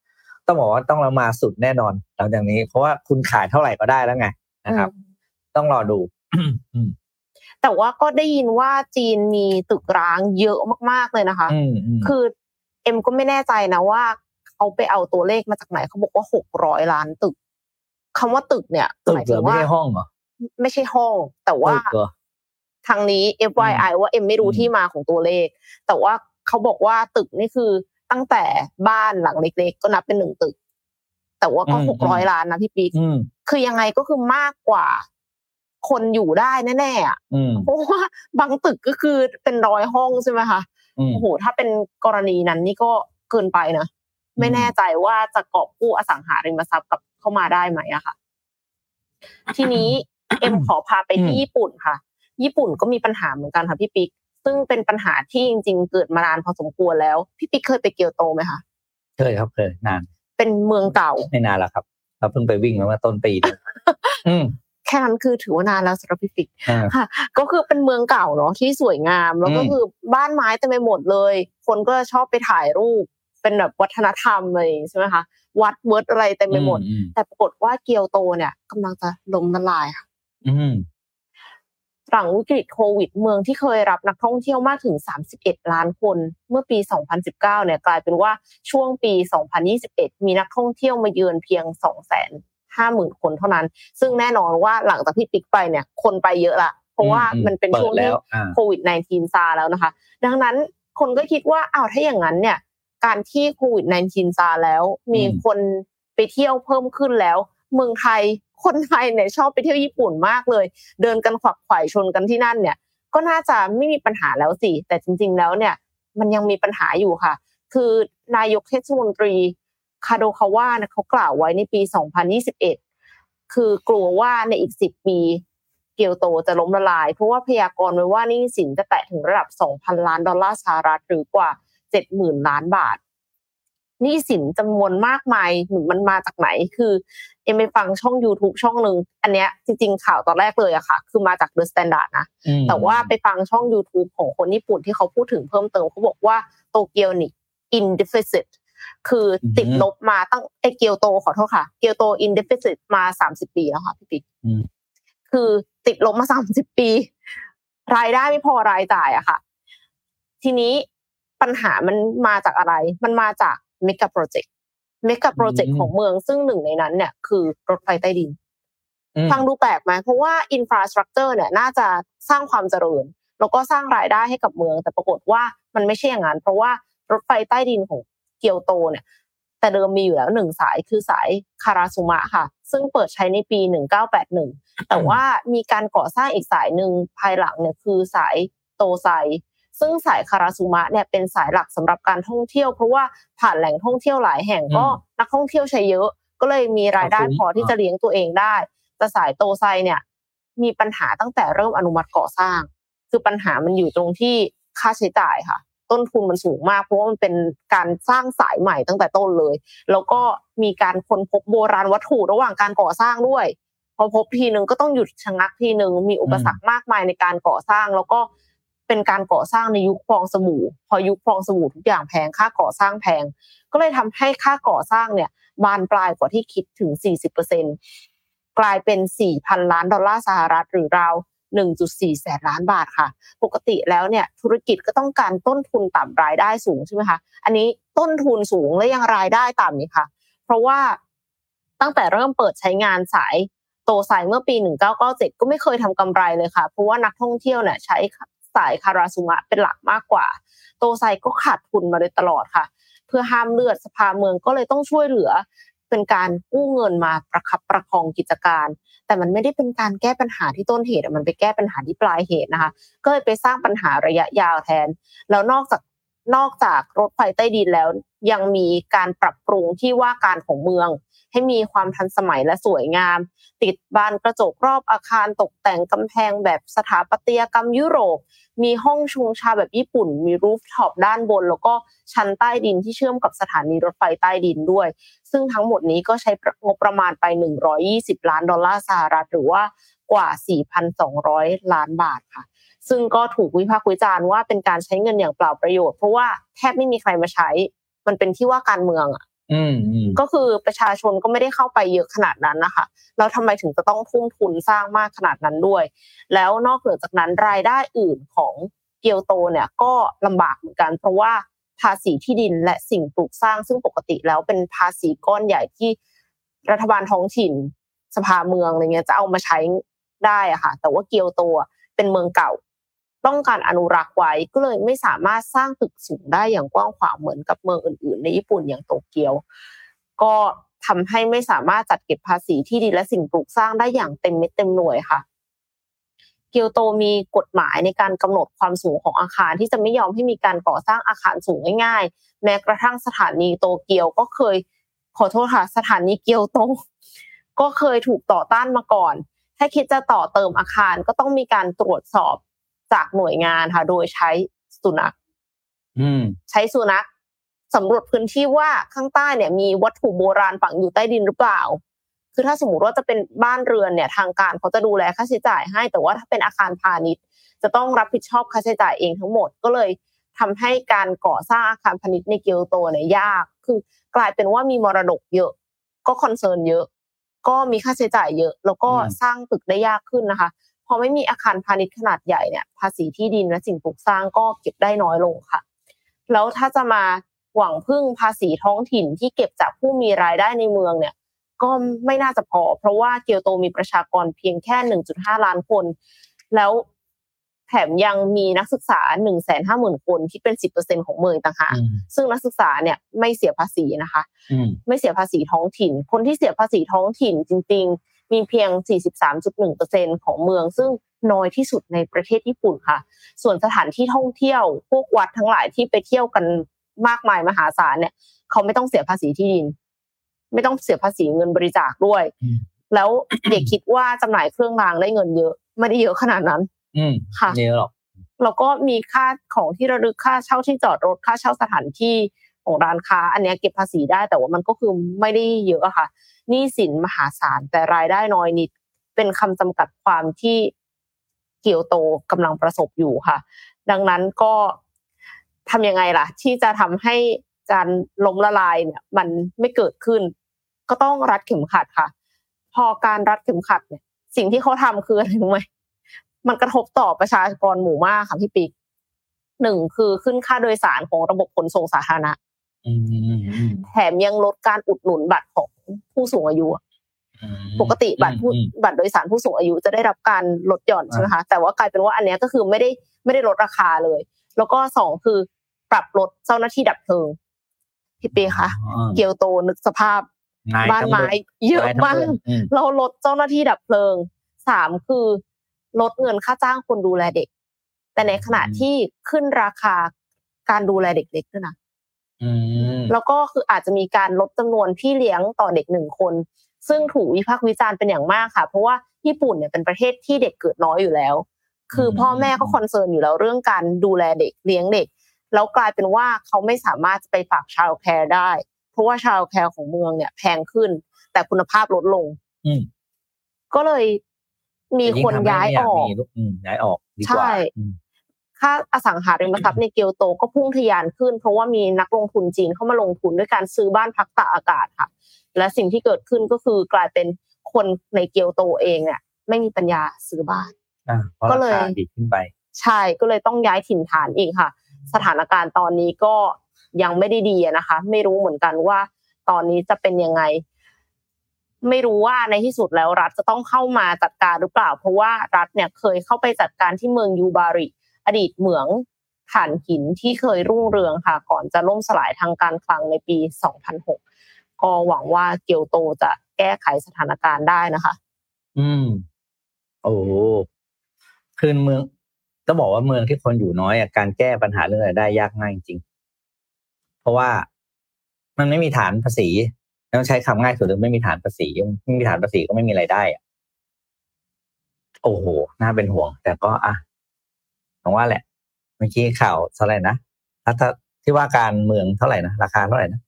ต้องบอกว่าต้องเรามาสุดแน่นอนหลังจากนี้เพราะว่าคุณขายเท่าไหร่ก็ได้แล้วไงนะครับต้องรอดู แต่ว่าก็ได้ยินว่าจีนมีตึกร้างเยอะมากๆเลยนะคะคือเอ็มก็ไม่แน่ใจนะว่าเขาไปเอาตัวเลขมาจากไหนเขาบอกว่าหกร้อยล้านตึกคำว่าตึกเนี่ยหมายถึงว่าไม่ใช่ห้องเหรอไม่ใช่ห้องแต่ว่าทางนี้ เอฟ วาย ไอ ว่าเอ็มไม่รู้ที่มาของตัวเลขแต่ว่าเขาบอกว่าตึกนี่คือตั้งแต่บ้านหลังเล็กๆก็นับเป็นหนึ่งตึกแต่ว่าก็หกร้อยล้านนะพี่ปิ๊กคือยังไงก็คือมากกว่าคนอยู่ได้แน่ๆเพราะว่าบางตึกก็คือเป็นร้อยห้องใช่ไหมคะโอ้โหถ้าเป็นกรณีนั้นนี่ก็เกินไปนะไม่แน่ใจว่าจะกอบกู้อสังหาริมทรัพย์กับเข้ามาได้ไหมอะค่ะทีนี้ เอ็มขอพาไปที่ญี่ปุ่นค่ะญี่ปุ่นก็มีปัญหาเหมือนกันค่ะพี่ปิ๊กซึ่งเป็นปัญหาที่จริงๆเกิดมานานพอสมควรแล้วพี่ปิ๊กเคยไปเกียวโตไหมคะเคยครับเคยนานเป็นเมืองเก่าไม่นานแล้วครับเราเพิ่งไปวิ่งมาเมื่อต้นปีนี่แค่นั้นคือถือว่านานแล้วสำหรับพี่ปิ๊กค่ะก็คือเป็นเมืองเก่าเนาะที่สวยงามแล้วก็คือบ้านไม้เต็มไปหมดเลยคนก็ชอบไปถ่ายรูปเป็นแบบวัฒนธรรมเลยใช่ไหมคะวัดเวิร์ดอะไรเต็มไปหมดแต่ปรากฏว่าเกียวโตเนี่ยกำลังจะล้มละลายค่ะหลังวิกฤตโควิดเมืองที่เคยรับนักท่องเที่ยวมากถึงสามสิบเอ็ดล้านคนเมื่อปีสองพันสิบเก้าเนี่ยกลายเป็นว่าช่วงปีสองพันยี่สิบเอ็ดมีนักท่องเที่ยวมาเยือนเพียง สองแสนห้าหมื่น คนเท่านั้นซึ่งแน่นอนว่าหลังจากที่ปิดไปเนี่ยคนไปเยอะละเพราะว่ามันเป็นช่วงที่โควิดสิบเก้า ซาแล้วนะคะดังนั้นคนก็คิดว่าอ้าวถ้าอย่างนั้นเนี่ยการที่โควิดสิบเก้า ซาแล้วมีคนไปเที่ยวเพิ่มขึ้นแล้วเมืองไทยคนไทยเนี่ยชอบไปเที่ยวญี่ปุ่นมากเลยเดินกันขวักไขว่ชนกันที่นั่นเนี่ยก็น่าจะไม่มีปัญหาแล้วสิแต่จริงๆแล้วเนี่ยมันยังมีปัญหาอยู่ค่ะคือนายกเทศมนตรีคาโดคาวะเนี่ยเขากล่าวไว้ในปีสองพันยี่สิบเอ็ดคือกลัวว่าในอีกสิบปีเกียวโตจะล้มละลายเพราะว่าพยากรณ์ไว้ว่าหนี้สินจะแตะถึงระดับ สองพัน ล้านดอลลาร์สหรัฐหรือกว่า เจ็ดหมื่น ล้านบาท หนี้สินจำนวนมากมายหรือมันมาจากไหนคือเอ็มไปฟังช่อง YouTube ช่องนึงอันเนี้ยจริงๆข่าวตอนแรกเลยอะค่ะคือมาจาก The Standard นะแต่ว่าไปฟังช่อง YouTube ของคนญี่ปุ่นที่เขาพูดถึงเพิ่มเติมเขาบอกว่าโตเกียวนี่ in deficit คือติดลบมาตั้งไอเกียวโตขอโทษค่ะเกียวโต in deficit มาสามสิบปีแล้วค่ะพี่ปิ๊กคือติดลบมาสามสิบปีรายได้ไม่พอรายจ่ายอะค่ะทีนี้ปัญหามันมาจากอะไรมันมาจากเมกะโปรเจกต์เมกะโปรเจกต์ของเมืองซึ่งหนึ่งในนั้นเนี่ยคือรถไฟใต้ดินฟังดูแปลกไหมเพราะว่าอินฟราสตรัคเจอร์เนี่ยน่าจะสร้างความเจริญแล้วก็สร้างรายได้ให้กับเมืองแต่ปรากฏว่ามันไม่ใช่อย่างนั้นเพราะว่ารถไฟใต้ดินของเกียวโตเนี่ยแต่เดิมมีอยู่แล้วหนึ่งสายคือสายคาราซุมะค่ะซึ่งเปิดใช้ในปีหนึ่งพันเก้าร้อยแปดสิบเอ็ดแต่ว่ามีการก่อสร้างอีกสายนึงภายหลังเนี่ยคือสายโตไซซึ่งสายคาราซุมะเนี่ยเป็นสายหลักสำหรับการท่องเที่ยวเพราะว่าผ่านแหล่งท่องเที่ยวหลายแห่งก็นักท่องเที่ยวใช้เยอะก็เลยมีรายได้พอที่จะเลี้ยงตัวเองได้แต่สายโตไซเนี่ยมีปัญหาตั้งแต่เริ่มอนุมัติก่อสร้างคือปัญหามันอยู่ตรงที่ค่าใช้จ่ายค่ะต้นทุนมันสูงมากเพราะว่ามันเป็นการสร้างสายใหม่ตั้งแต่ต้นเลยแล้วก็มีการค้นพบโบราณวัตถุระหว่างการก่อสร้างด้วยพอพบทีนึงก็ต้องหยุดชะงักทีนึงมีอุปสรรคมากมายในการก่อสร้างแล้วก็เป็นการก่อสร้างในยุคฟองสบู่พอยุคฟองสบู่ทุกอย่างแพงค่าก่อสร้างแพงก็เลยทำให้ค่าก่อสร้างเนี่ยบานปลายกว่าที่คิดถึง สี่สิบเปอร์เซ็นต์ กลายเป็น สี่พัน ล้านดอลลาร์สหรัฐหรือราวหนึ่งจุดสี่ แสนล้านบาทค่ะปกติแล้วเนี่ยธุรกิจก็ต้องการต้นทุนต่ำรายได้สูงใช่ไหมคะอันนี้ต้นทุนสูงและยังรายได้ต่ำนี่ค่ะเพราะว่าตั้งแต่เริ่มเปิดใช้งานสายโตสายเมื่อปีหนึ่งพันเก้าร้อยเก้าสิบเจ็ดก็ไม่เคยทำกำไรเลยค่ะเพราะว่านักท่องเที่ยวเนี่ยใช้สายคาราซุมะเป็นหลักมากกว่าโตไซก็ขาดทุนมาโดยตลอดค่ะเพื่อห้ามเลือดสภาเมืองก็เลยต้องช่วยเหลือเป็นการกู้เงินมาประคับประคองกิจการแต่มันไม่ได้เป็นการแก้ปัญหาที่ต้นเหตุมันไปแก้ปัญหาที่ปลายเหตุนะคะก็เลยไปสร้างปัญหาระยะยาวแทนแล้วนอกจากนอกจากรถไฟใต้ดินแล้วยังมีการปรับปรุงที่ว่าการของเมืองให้มีความทันสมัยและสวยงามติดบานกระจกรอบอาคารตกแต่งกำแพงแบบสถาปัตยกรรมยุโรปมีห้องชงชาแบบญี่ปุ่นมีรูฟท็อปด้านบนแล้วก็ชั้นใต้ดินที่เชื่อมกับสถานีรถไฟใต้ดินด้วยซึ่งทั้งหมดนี้ก็ใช้งบประมาณไปหนึ่งร้อยยี่สิบล้านดอลลาร์สหรัฐหรือว่ากว่า สี่พันสองร้อย ล้านบาทค่ะซึ่งก็ถูกวิพากษ์วิจารณ์ว่าเป็นการใช้เงินอย่างเปล่าประโยชน์เพราะว่าแทบไม่มีใครมาใช้มันเป็นที่ว่าการเมืองอ่ะก็คือประชาชนก็ไม่ได้เข้าไปเยอะขนาดนั้นนะคะแล้วทำไมถึงจะต้องทุ่มทุนสร้างมากขนาดนั้นด้วยแล้วนอกเหนือจากนั้นรายได้อื่นของเกียวโตเนี่ยก็ลำบากเหมือนกันเพราะว่าภาษีที่ดินและสิ่งปลูกสร้างซึ่งปกติแล้วเป็นภาษีก้อนใหญ่ที่รัฐบาลท้องถิ่นสภาเมืองอะไรเงี้ยจะเอามาใช้ได้อะค่ะแต่ว่าเกียวโตเป็นเมืองเก่าต้องการอนุรักษ์ไว้ก็เลยไม่สามารถสร้างตึกสูงได้อย่างกว้างขวางเหมือนกับเมืองอื่นๆในญี่ปุ่นอย่างโตเกียวก็ทำให้ไม่สามารถจัดเก็บภาษีที่ดินและสิ่งปลูกสร้างได้อย่างเต็มเม็ดเต็มหน่วยค่ะเกียวโตมีกฎหมายในการกำหนดความสูงของอาคารที่จะไม่ยอมให้มีการก่อสร้างอาคารสูงง่ายๆแม้กระทั่งสถานีโตเกียวก็เคยขอโทษค่ะสถานีเกียวโตก็เคยถูกต่อต้านมาก่อนถ้าคิดจะต่อเติมอาคารก็ต้องมีการตรวจสอบจากหน่วยงานค่ะโดยใช้สุนัขใช้สุนัขสำรวจพื้นที่ว่าข้างใต้เนี่ยมีวัตถุโบราณฝังอยู่ใต้ดินหรือเปล่าคือถ้าสมมติว่าจะเป็นบ้านเรือนเนี่ยทางการเขาจะดูแลค่าใช้จ่ายให้แต่ว่าถ้าเป็นอาคารพาณิชย์จะต้องรับผิดชอบค่าใช้จ่ายเองทั้งหมดก็เลยทำให้การก่อสร้างอาคารพาณิชย์ในเกียวโตเนี่ยยากคือกลายเป็นว่ามีมรดกเยอะก็คอนเซิร์นเยอะก็มีค่าใช้จ่ายเยอะแล้วก็สร้างตึกได้ยากขึ้นนะคะพอไม่มีอาคารพาณิชย์ขนาดใหญ่เนี่ยภาษีที่ดินและสิ่งปลูกสร้างก็เก็บได้น้อยลงค่ะแล้วถ้าจะมาหวังพึ่งภาษีท้องถิ่นที่เก็บจากผู้มีรายได้ในเมืองเนี่ยก็ไม่น่าจะพอเพราะว่าเกียวโตมีประชากรเพียงแค่ หนึ่งจุดห้า ล้านคนแล้วแถมยังมีนักศึกษา หนึ่งแสนห้าหมื่น คนคิดเป็น สิบเปอร์เซ็นต์ ของเมืองต่างหากซึ่งนักศึกษาเนี่ยไม่เสียภาษีนะคะไม่เสียภาษีท้องถิ่นคนที่เสียภาษีท้องถิ่นจริงๆมีเพียง สี่สิบสามจุดหนึ่งเปอร์เซ็นต์ ของเมืองซึ่งน้อยที่สุดในประเทศญี่ปุ่นค่ะส่วนสถานที่ท่องเที่ยวพวกวัดทั้งหลายที่ไปเที่ยวกันมากมายมหาศาลเนี่ยเขาไม่ต้องเสียภาษีที่ดินไม่ต้องเสียภาษีเงินบริจาคด้วยแล้วเด็กคิดว่าจำหน่ายเครื่องรางได้เงินเยอะไม่ได้เยอะขนาดนั้นค่ะเยอะหรอกแล้วก็มีค่าของที่ระลึกค่าเช่าที่จอดรถค่าเช่าสถานที่ ของร้านค้าอันเนี้ยเก็บภาษีได้แต่ว่ามันก็คือไม่ได้เยอะอะค่ะหนี้สินมหาศาลแต่รายได้น้อยนิดเป็นคำจำกัดความที่เกียวโตกำลังประสบอยู่ค่ะดังนั้นก็ทำยังไงล่ะที่จะทำให้การล้มละลายเนี่ยมันไม่เกิดขึ้นก็ต้องรัดเข็มขัดค่ะพอการรัดเข็มขัดเนี่ยสิ่งที่เขาทำคืออะไรรู้ไหมมันกระทบต่อประชากรหมู่มากค่ะพี่ปิ๊กหนึ่งคือขึ้นค่าโดยสารของระบบขนส่งสาธารณะแถมยังลดการอุดหนุนบัตรของผู้สูงอายุปกติบัตรผู้บัตรโดยสารผู้สูงอายุจะได้รับการลดหย่อนใช่ไหมคะแต่ว่ากลายเป็นว่าอันเนี้ยก็คือไม่ได้ไม่ได้ลดราคาเลยแล้วก็สองคือปรับลดเจ้าหน้าที่ดับเพลิงพี่ปีคะเกียวโตนึกสภาพบ้านไม้เยอะมากเราลดเจ้าหน้าที่ดับเพลิงสามคือลดเงินค่าจ้างคนดูแลเด็กแต่ในขณะที่ขึ้นราคาการดูแลเด็กเล็กด้วยนะแล้วก็คืออาจจะมีการลดจำนวนพี่เลี้ยงต่อเด็กหนึ่งคนซึ่งถูกวิพากษ์วิจารณ์เป็นอย่างมากค่ะเพราะว่าญี่ปุ่นเนี่ยเป็นประเทศที่เด็กเกิดน้อยอยู่แล้วคือพ่อแม่ก็คอนเซิร์นอยู่แล้วเรื่องการดูแลเด็กเลี้ยงเด็กแล้วกลายเป็นว่าเขาไม่สามารถไปฝากชาวแคร์ได้เพราะว่าชาวแคร์ของเมืองเนี่ยแพงขึ้นแต่คุณภาพลดลงก็เลยมีคนย้ายออกย้ายออกดีกว่าใช่ค่าอสังหาริมทรัพย์ในเกียวโตก็พุ่งทะยานขึ้นเพราะว่ามีนักลงทุนจีนเข้ามาลงทุนด้วยการซื้อบ้านพักตากอากาศค่ะและสิ่งที่เกิดขึ้นก็คือกลายเป็นคนในเกียวโตเองเนี่ยไม่มีปัญญาซื้อบ้านก็เลยดีขึ้นไปใช่ก็เลยต้องย้ายถิ่นฐานอีกค่ะสถานการณ์ตอนนี้ก็ยังไม่ได้ดีนะคะไม่รู้เหมือนกันว่าตอนนี้จะเป็นยังไงไม่รู้ว่าในที่สุดแล้วรัฐจะต้องเข้ามาจัดการหรือเปล่าเพราะว่ารัฐเนี่ยเคยเข้าไปจัดการที่เมืองยูบาริอดีตเหมืองถ่านหินที่เคยรุ่งเรืองค่ะก่อนจะล่มสลายทางการคลังในปีสองพันหกก็หวังว่าเกียวโตจะแก้ไขสถานการณ์ได้นะคะอืมโอ้คือเมืองต้องบอกว่าเมืองที่คนอยู่น้อยอ่ะการแก้ปัญหาเรื่องรายได้ยากง่ายจริงเพราะว่ามันไม่มีฐานภาษีต้องใช้คำง่ายสุดเลยไม่มีฐานภาษีไม่มีฐานภาษีก็ไม่มีรายได้อ่ะโอ้โหน่าเป็นห่วงแต่ก็อ่ะผมว่าแหละเมื่อกี้ข่าวเท่าไหร่นะรัฐที่ว่าการเมืองเท่าไหร่นะราคาเท่าไหร่นะ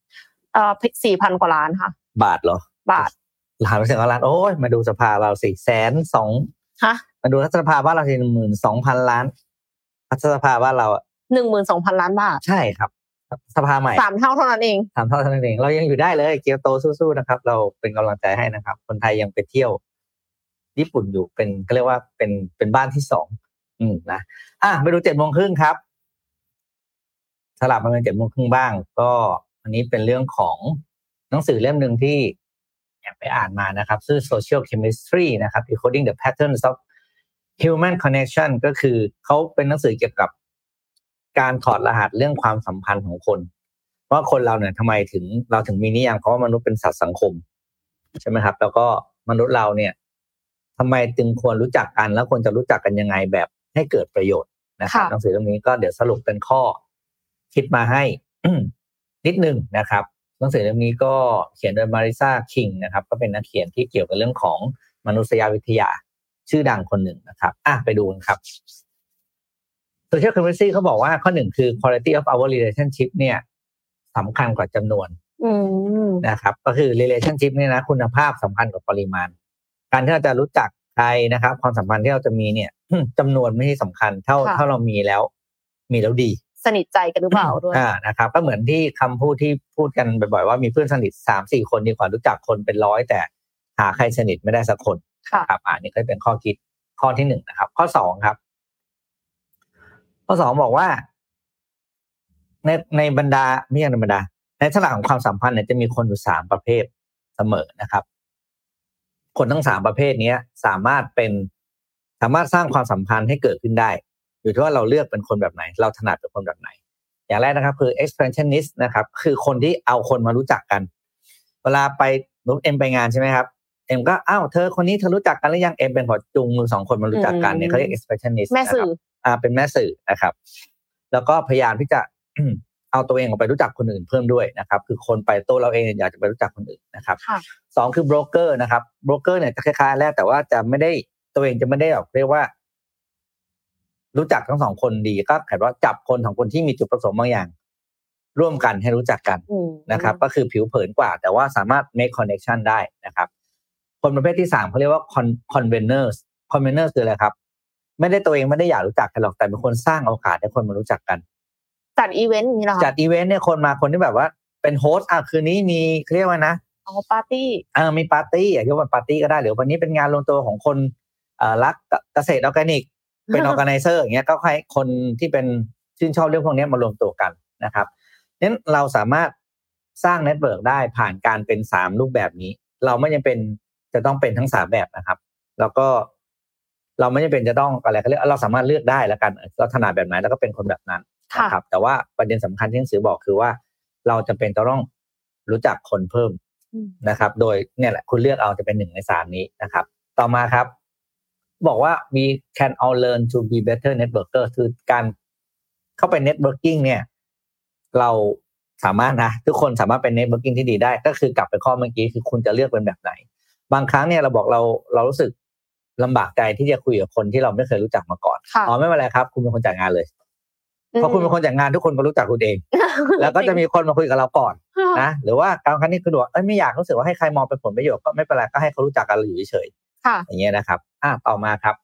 เอ่อ สี่พัน กว่าล้านค่ะบาทเหรอบาทล้านสี่พันกว่าล้านโอ้ยมาดูสภาเราสิแสนสองฮะมาดูรัฐสภาว่าเราสิหนึ่งหมื่นสองพันล้านรัฐสภาว่าเราหนึ่งหมื่นสองพันล้านบาทใช่ครับสภาใหม่สามเท่าเท่านั้นเองสามเท่าเท่านั้นเองเรายังอยู่ได้เลยเกียวโตสู้ๆนะครับเราเป็นกำลังใจให้นะครับคนไทยยังไปเที่ยวญี่ปุ่นอยู่เป็นก็เรียกว่าเป็นเป็นบ้านที่สองอืมนะอ่ะไปดูเจ็ดโมงครึ่งครับสลับมาเป็นเจ็ดโมงครึ่งบ้างก็อันนี้เป็นเรื่องของหนังสือเล่มนึงที่ไปอ่านมานะครับชื่อ Social Chemistry นะครับ Decoding the Patterns of Human Connection ก็คือเขาเป็นหนังสือเกี่ยวกับการถอดรหัสเรื่องความสัมพันธ์ของคนว่าคนเราเนี่ยทำไมถึงเราถึงมีนิยามเขาว่ามนุษย์เป็นสัตว์สังคมใช่ไหมครับแล้วก็มนุษย์เราเนี่ยทำไมจึงควรรู้จักกันแล้วควรจะรู้จักกันยังไงแบบให้เกิดประโยชน์นะครับหนังสือเล่มนี้ก็เดี๋ยวสรุปเป็นข้อคิดมาให้ นิดนึงนะครับหนังสือเล่มนี้ก็เขียนโดย Marisa King นะครับก็เป็นนักเขียนที่เกี่ยวกับเรื่องของมนุษยวิทยาชื่อดังคนหนึ่งนะครับอ่ะไปดูกันครับSocial Chemistry เขาบอกว่าข้อหนึ่งคือ quality of our relationship เนี่ยสำคัญกว่าจำนวนนะครับก็คือ relationship เนี่ยนะคุณภาพสำคัญกว่าปริมาณการที่เราจะรู้จักใครนะครับความสัมพันธ์ที่เราจะมีเนี่ย จำนวนไม่ใช่สำคัญเท่าเท่าเรามีแล้วมีแล้วดีสนิทใจกันหรือเปล่าด้วยอ่านะครับก็เหมือนที่คำพูดที่พูดกันบ่อยๆว่ามีเพื่อนสนิท สามถึงสี่ คนดีกว่ารู้จักคนเป็นร้อยแต่หาใครสนิทไม่ได้สักคนครับอ่านี่ก็เป็นข้อคิดข้อที่หนึ่ง นะครับข้อสองครับข้อสองบอกว่าในในบรรดาไม่ใช่ในบรรดาในลักษณะของความสัมพันธ์เนี่ยจะมีคนอยู่สามประเภทเสมอนะครับคนทั้งสามประเภทนี้สามารถเป็นสามารถสร้างความสัมพันธ์ให้เกิดขึ้นได้อยู่ที่ว่าเราเลือกเป็นคนแบบไหนเราถนัดเป็นคนแบบไหนอย่างแรกนะครับคือ expansionist นะครับคือคนที่เอาคนมารู้จักกันเวลาไปเอ็มไปงานใช่ไหมครับเอ็มก็อ้าวเธอคนนี้เธอรู้จักกันหรือยังเอ็มเป็นขอจูงมือสองคนมารู้จักกันเนี่ยเขาเรียก expansionist นะครับอ่าเป็นแม่สื่อนะครับแล้วก็พยายามที่จะ เอาตัวเองออกไปรู้จักคนอื่นเพิ่มด้วยนะครับคือคนไปโตเราเองอยากจะไปรู้จักคนอื่นนะครับสองคือโบรกเกอร์นะครับโบรกเกอร์เนี่ยจะคล้ายๆแรกแต่ว่าจะไม่ได้ตัวเองจะไม่ได้แบบเรียกว่ารู้จักทั้งสองคนดีก็แค่ว่าจับคนของคนที่มีจุดประสงค์บางอย่าง ร่วมกันให้รู้จักกันนะครับก็คือผิวเผินกว่าแต่ว่าสามารถ make connection ได้นะครับคนประเภทที่สามเขาเรียกว่า conveners conveners คืออะไรครับไม่ได้ตัวเองไม่ได้อยากรู้จักกันหรอกแต่เป็นคนสร้างโอกาสให้คนมารู้จักกันจัดอีเวนต์อย่างนี้หรอจัดอีเวนต์เนี่ยคนมาคนที่แบบว่าเป็นโฮสต์อ่ะคืนนี้มีเรียกว่านะอ๋อปาร์ตี้เออมีปาร์ตี้อ่ะเรียกว่าปาร์ตี้ก็ได้หรือวันนี้เป็นงานรวมตัวของคนเอ่อรักเกษตรออร์แกนิกเป็นออร์แกไนเซอร์อย่างเงี้ยก็ให้คนที่เป็นชื่นชอบเรื่องพวกนี้มารวมตัวกันนะครับงั้นเราสามารถสร้างเน็ตเวิร์คได้ผ่านการเป็นสามรูปแบบนี้เราไม่จำเป็นจะต้องเป็นทั้งสามแบบนะครับแล้วก็เราไม่จำเป็นจะต้องอะไรเขาเรียกเราสามารถเลือกได้แล้วกันเราถนัดแบบไหนแล้วก็เป็นคนแบบนั้นนะครับแต่ว่าประเด็นสำคัญที่หนังสือบอกคือว่าเราจำเป็นต้องรู้จักคนเพิ่มนะครับโดยเนี่ยแหละคุณเลือกเอาจะเป็นหนึ่งในสามนี้นะครับต่อมาครับบอกว่า we can all learn to be better networkers คือการเข้าไป networking เนี่ยเราสามารถนะทุกคนสามารถเป็น networking ที่ดีได้ก็คือกลับไปข้อเมื่อกี้คือคุณจะเลือกเป็นแบบไหนบางครั้งเนี่ยเราบอกเราเรารู้สึกลำบากใจที่จะคุยกับคนที่เราไม่เคยรู้จักมาก่อนอ๋อไม่เป็นไรครับคุณเป็นคนจัดงานเลยพอคุณเป็นคนจัดงานทุกคนก็รู้จักคุณเองแล้วก็จะมีคนมาคุยกับเราก่อนนะหรือว่าการครั้งนี้คือบอกเอ้ยไม่อยากรู้สึกว่าให้ใครมองเป็นผลประโยชน์ก็ไม่เป็นไรก็ให้เขารู้จักกันเราอยู่เฉยๆอย่างเงี้ยนะครับอ่ะต่อมาครับ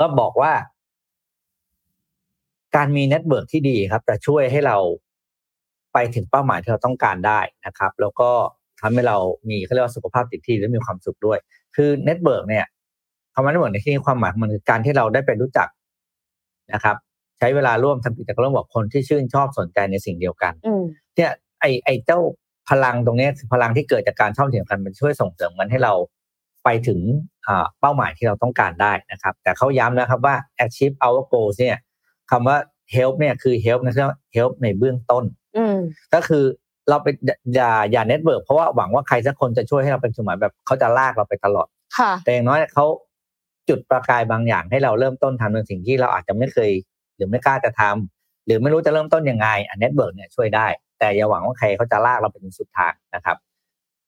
ก็บอกว่าการมีเน็ตเวิร์คที่ดีครับจะช่วยให้เราไปถึงเป้าหมายที่เราต้องการได้นะครับแล้วก็ทำให้เรามีเขาเรียกว่าสุขภาพติดที่และมีความสุขด้วยคือเน็ตเวิร์คเนี่ยคำว่าเน็ตเวิร์คในที่นี้ความหมายมันคือการที่เราได้ไปรู้จักนะครับใช้เวลาร่วมทำกิจกรรมกับคนที่ชื่นชอบสนใจในสิ่งเดียวกันเนี่ยไอ้ไอ้เจ้าพลังตรงนี้พลังที่เกิดจากการชอบเสียงกันมันช่วยส่งเสริมกันให้เราไปถึงเป้าหมายที่เราต้องการได้นะครับแต่เขาย้ำนะครับว่า achieve our goals เนี่ยคำว่า help เนี่ยคือ help นะคือ help ในเบื้องต้นก็คือเราไปอย่าอย่า network เพราะว่าหวังว่าใครสักคนจะช่วยให้เราเป็นจุดหมายแบบเขาจะลากเราไปตลอดแต่อย่างน้อยเขาจุดประกายบางอย่างให้เราเริ่มต้นทำในสิ่งที่เราอาจจะไม่เคยหรือไม่กล้าจะทำหรือไม่รู้จะเริ่มต้นยังไงอันเน็ตเวิร์คเนี่ยช่วยได้แต่อย่าหวังว่าใครเขาจะลากเราไปจนสุดทางนะครับ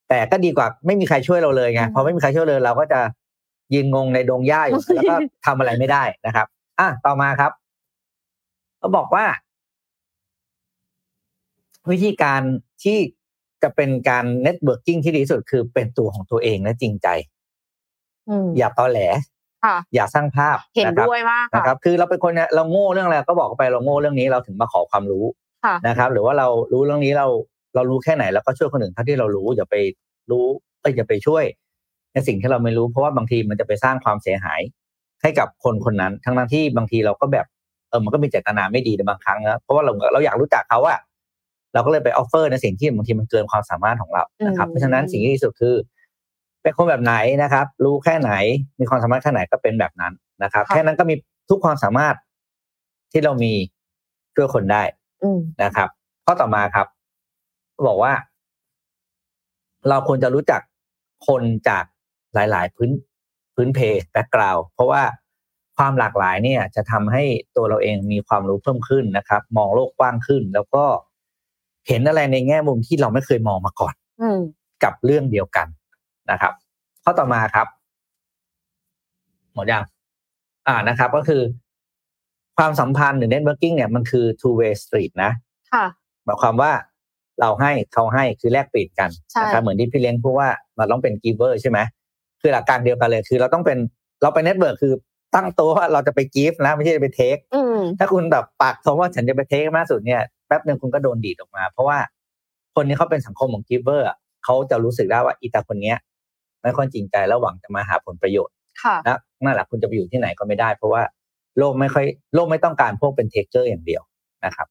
แต่ก็ดีกว่าไม่มีใครช่วยเราเลยไงพอไม่มีใครช่วยเลยเราก็จะยืนงงในดงหญ้าอยู่ แล้วก็ทำอะไรไม่ได้นะครับอ่ะต่อมาครับเขาบอกว่าวิธีการที่จะเป็นการเน็ตเวิร์กิ่งที่ดีที่สุดคือเป็นตัวของตัวเองและจริงใจอย่าตอแหลอย่าสร้างภาพเห็นด้วยมากนะครับคือเราเป็นคนเนี่ยเราโง่เรื่องอะไรก็บอกไปเราโง่เรื่องนี้เราถึงมาขอความรู้นะครับหรือว่าเรารู้เรื่องนี้เราเรารู้แค่ไหนแล้วก็ช่วยคนอื่นเท่าที่เรารู้อย่าไปรู้เอ้ยอย่าไปช่วยในสิ่งที่เราไม่รู้เพราะว่าบางทีมันจะไปสร้างความเสียหายให้กับคนคนนั้นทั้งนั้นที่บางทีเราก็แบบเออมันก็มีเจตนาไม่ดีในบางครั้งนะเพราะว่าเราเราอยากรู้จักเขาอะเราก็เลยไปออฟเฟอร์ในสิ่งที่บางทีมันเกินความสามารถของเรานะครับเพราะฉะนั้นสิ่งที่ดีสุดคือเป็นคนแบบไหนนะครับรู้แค่ไหนมีความสามารถแค่ไหนก็เป็นแบบนั้นนะครับแค่นั้นก็มีทุกความสามารถที่เรามีช่วยคนได้นะครับข้อต่อมาครับบอกว่าเราควรจะรู้จักคนจากหลายๆพื้นพื้นเพแบ็คกราวด์เพราะว่าความหลากหลายเนี่ยจะทำให้ตัวเราเองมีความรู้เพิ่มขึ้นนะครับมองโลกกว้างขึ้นแล้วก็เห็นอะไรในแง่มุมที่เราไม่เคยมองมาก่อนกับเรื่องเดียวกันนะครับข้อต่อมาครับหมดยังอ่านะครับก็คือความสัมพันธ์หรือ networking เนี่ยมันคือ two way street นะค่ะหมายความว่าเราให้เขาให้คือแลกเปลี่ยนกันนะครับเหมือนที่พี่เล้งพูดว่าเราต้องเป็น giver ใช่ไหมคือหลักการเดียวกันเลยคือเราต้องเป็นเราไป network คือตั้งตัวว่าเราจะไป give นะไม่ใช่ไป take ถ้าคุณแบบปากทงว่าฉันจะไป take มากสุดเนี่ยแป๊บนึงคุณก็โดนดีดออกมาเพราะว่าคนนี้เขาเป็นสังคมของ giver เขาจะรู้สึกได้ว่าอีตาคนเนี้ยไม่ค่อยจริงใจแล้วหวังจะมาหาผลประโยชน์นะนั่นแหละคุณจะไปอยู่ที่ไหนก็ไม่ได้เพราะว่าโลกไม่ค่อยโลกไม่ต้องการพวกเป็นเทคเกอร์อย่างเดียวนะครับ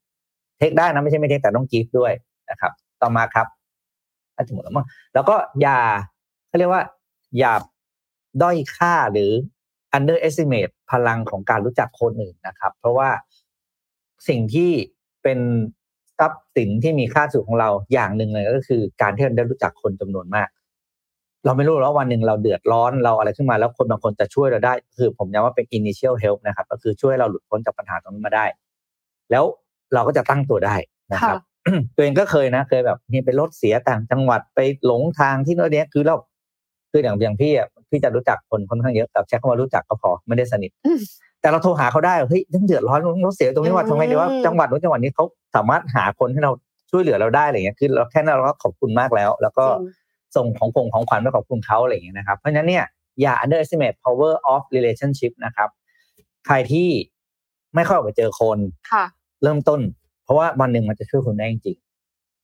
เทคได้นะไม่ใช่ไม่เทคแต่ต้องกิฟต์ด้วยนะครับต่อมาครับอาจจะหมดแล้วมั้งแล้วก็อย่าเขาเรียกว่าอย่าด้อยค่าหรือ underestimate พลังของการรู้จักคนอื่นนะครับเพราะว่าสิ่งที่เป็นทรัพย์สินที่มีค่าสุดของเราอย่างหนึ่งเลยก็คือการที่เราได้รู้จักคนจำนวนมากเราไม่รู้แล้ววันหนึ่งเราเดือดร้อนเราอะไรขึ้นมาแล้วคนบางคนจะช่วยเราได้คือผมย้ำว่าเป็น initial help นะครับก็คือช่วยเราหลุดพ้นจากปัญหาตรงนั้นมาได้แล้วเราก็จะตั้งตัวได้นะครับ ตัวเองก็เคยนะเคยแบบนี่ไปรถเสียต่างจังหวัดไปหลงทางที่โน่นนี้คือเราคืออย่างอย่างพี่อ่ะพี่จะรู้จักคนค่อนข้างเยอะแต่แค่คำว่ารู้จักก็พอไม่ได้สนิท แต่เราโทรหาเขาได้เฮ้ยเดือดร้อนเราเสียตรงนี้ว่าทำไมเนี่ยว่าจังหวัดนู้นจังหวัดนี้เขาสามารถหาคนให้เราช่วยเหลือเราได้อะไรเงี้ยคือเราแค่นั้นเราก็ขอบคุณมากแล้วแล้วก็ส่งของของของขวัญไปขอบคุณเขาอะไรอย่างเงี้ยนะครับเพราะฉะนั้นเนี่ยอย่า underestimate power of relationship นะครับใครที่ไม่ค่อยออกไปเจอคนเริ่มต้นเพราะว่าวันหนึ่งมันจะช่วยคุณได้จริง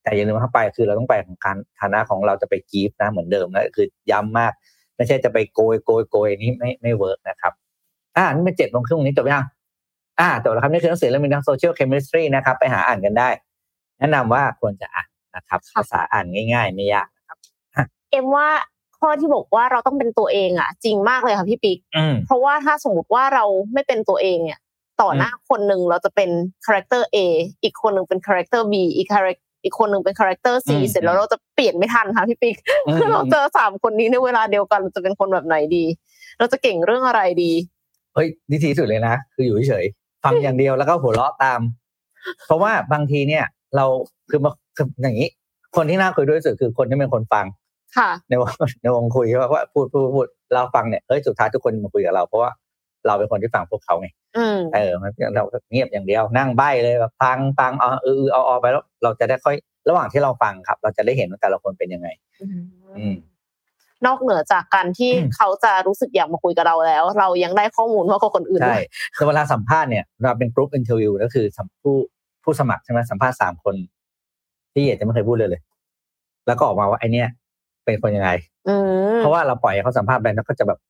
แต่อย่าลืมว่าไปคือเราต้องไปของการฐานะของเราจะไปกีฟนะเหมือนเดิมนะคือย้ำมากไม่ใช่จะไปโกยโกยโกยนี่ไม่ไม่เวิร์กนะครับอ่านี่เป็นเจ็ดโมงครึ่งนี้จบยังอ่าจบแล้วครับนี่คือหนังสือเล่มนี้ Social Chemistry นะครับไปหาอ่านกันได้แนะนำว่าควรจะอ่านนะครับภาษาอ่านง่ายๆไม่ยากนะครับเอ็มว่าข้อที่บอกว่าเราต้องเป็นตัวเองอ่ะจริงมากเลยค่ะพี่ปิ๊กเพราะว่าถ้าสมมติว่าเราไม่เป็นตัวเองเนี่ยต่อหน้าคนนึงเราจะเป็นคาแรคเตอร์ A อีกคนนึงเป็นคาแรคเตอร์ B อีกคาแรคอีกคนนึงเป็นคาแรคเตอร์ C เสร็จแล้วเราจะเปลี่ยนไม่ทันค่ะพี่ปิ๊กคือเราเจอสามคนนี้ในเวลาเดียวกันเราจะเป็นคนแบบไหนดีเราจะเก่งเรื่องอะไรดีเฮ้ยดีที่สุดเลยนะคืออยู่เฉยๆฟังอย่างเดียวแล้วก็หัวเราะตามเพราะว่าบางทีเนี่ยเราคืออย่างนี้คนที่น่าคุยด้วยสุดคือคนที่เป็นคนฟังค่ะในวงในวงคุยว่าว่าพูดพูดพูดเราฟังเนี่ยเอ้ยสุดท้ายทุกคนมาคุยกับเราเพราะว่าเราเป็นคนที่ฟังพวกเขาไงเออเราเงียบอย่างเดียวนั่งใบ้เลยแบบฟังฟังเอาเออเอาเอาไปแล้วเราจะได้ค่อยระหว่างที่เราฟังครับเราจะได้เห็นว่าแต่ละคนเป็นยังไงนอกเหนือจากการที่เขาจะรู้สึกอยากมาคุยกับเราแล้วเรายังได้ข้อมูลมากกว่าคนอื่นด้วยแต่เวลาสัมภาษณ์เนี่ยเราเป็นกรุ๊ปอินเทอร์วิวก็คือผู้ผู้สมัครใช่ไหมสัมภาษณ์สามคนที่เหยียดจะไม่เคยพูดเลยเลยแล้วก็ออกมาว่าไอเนี้ยเป็นคนยังไงเพราะว่าเราปล่อยให้เขาสัมภาษณ์ไปแล้วก็จะแบบ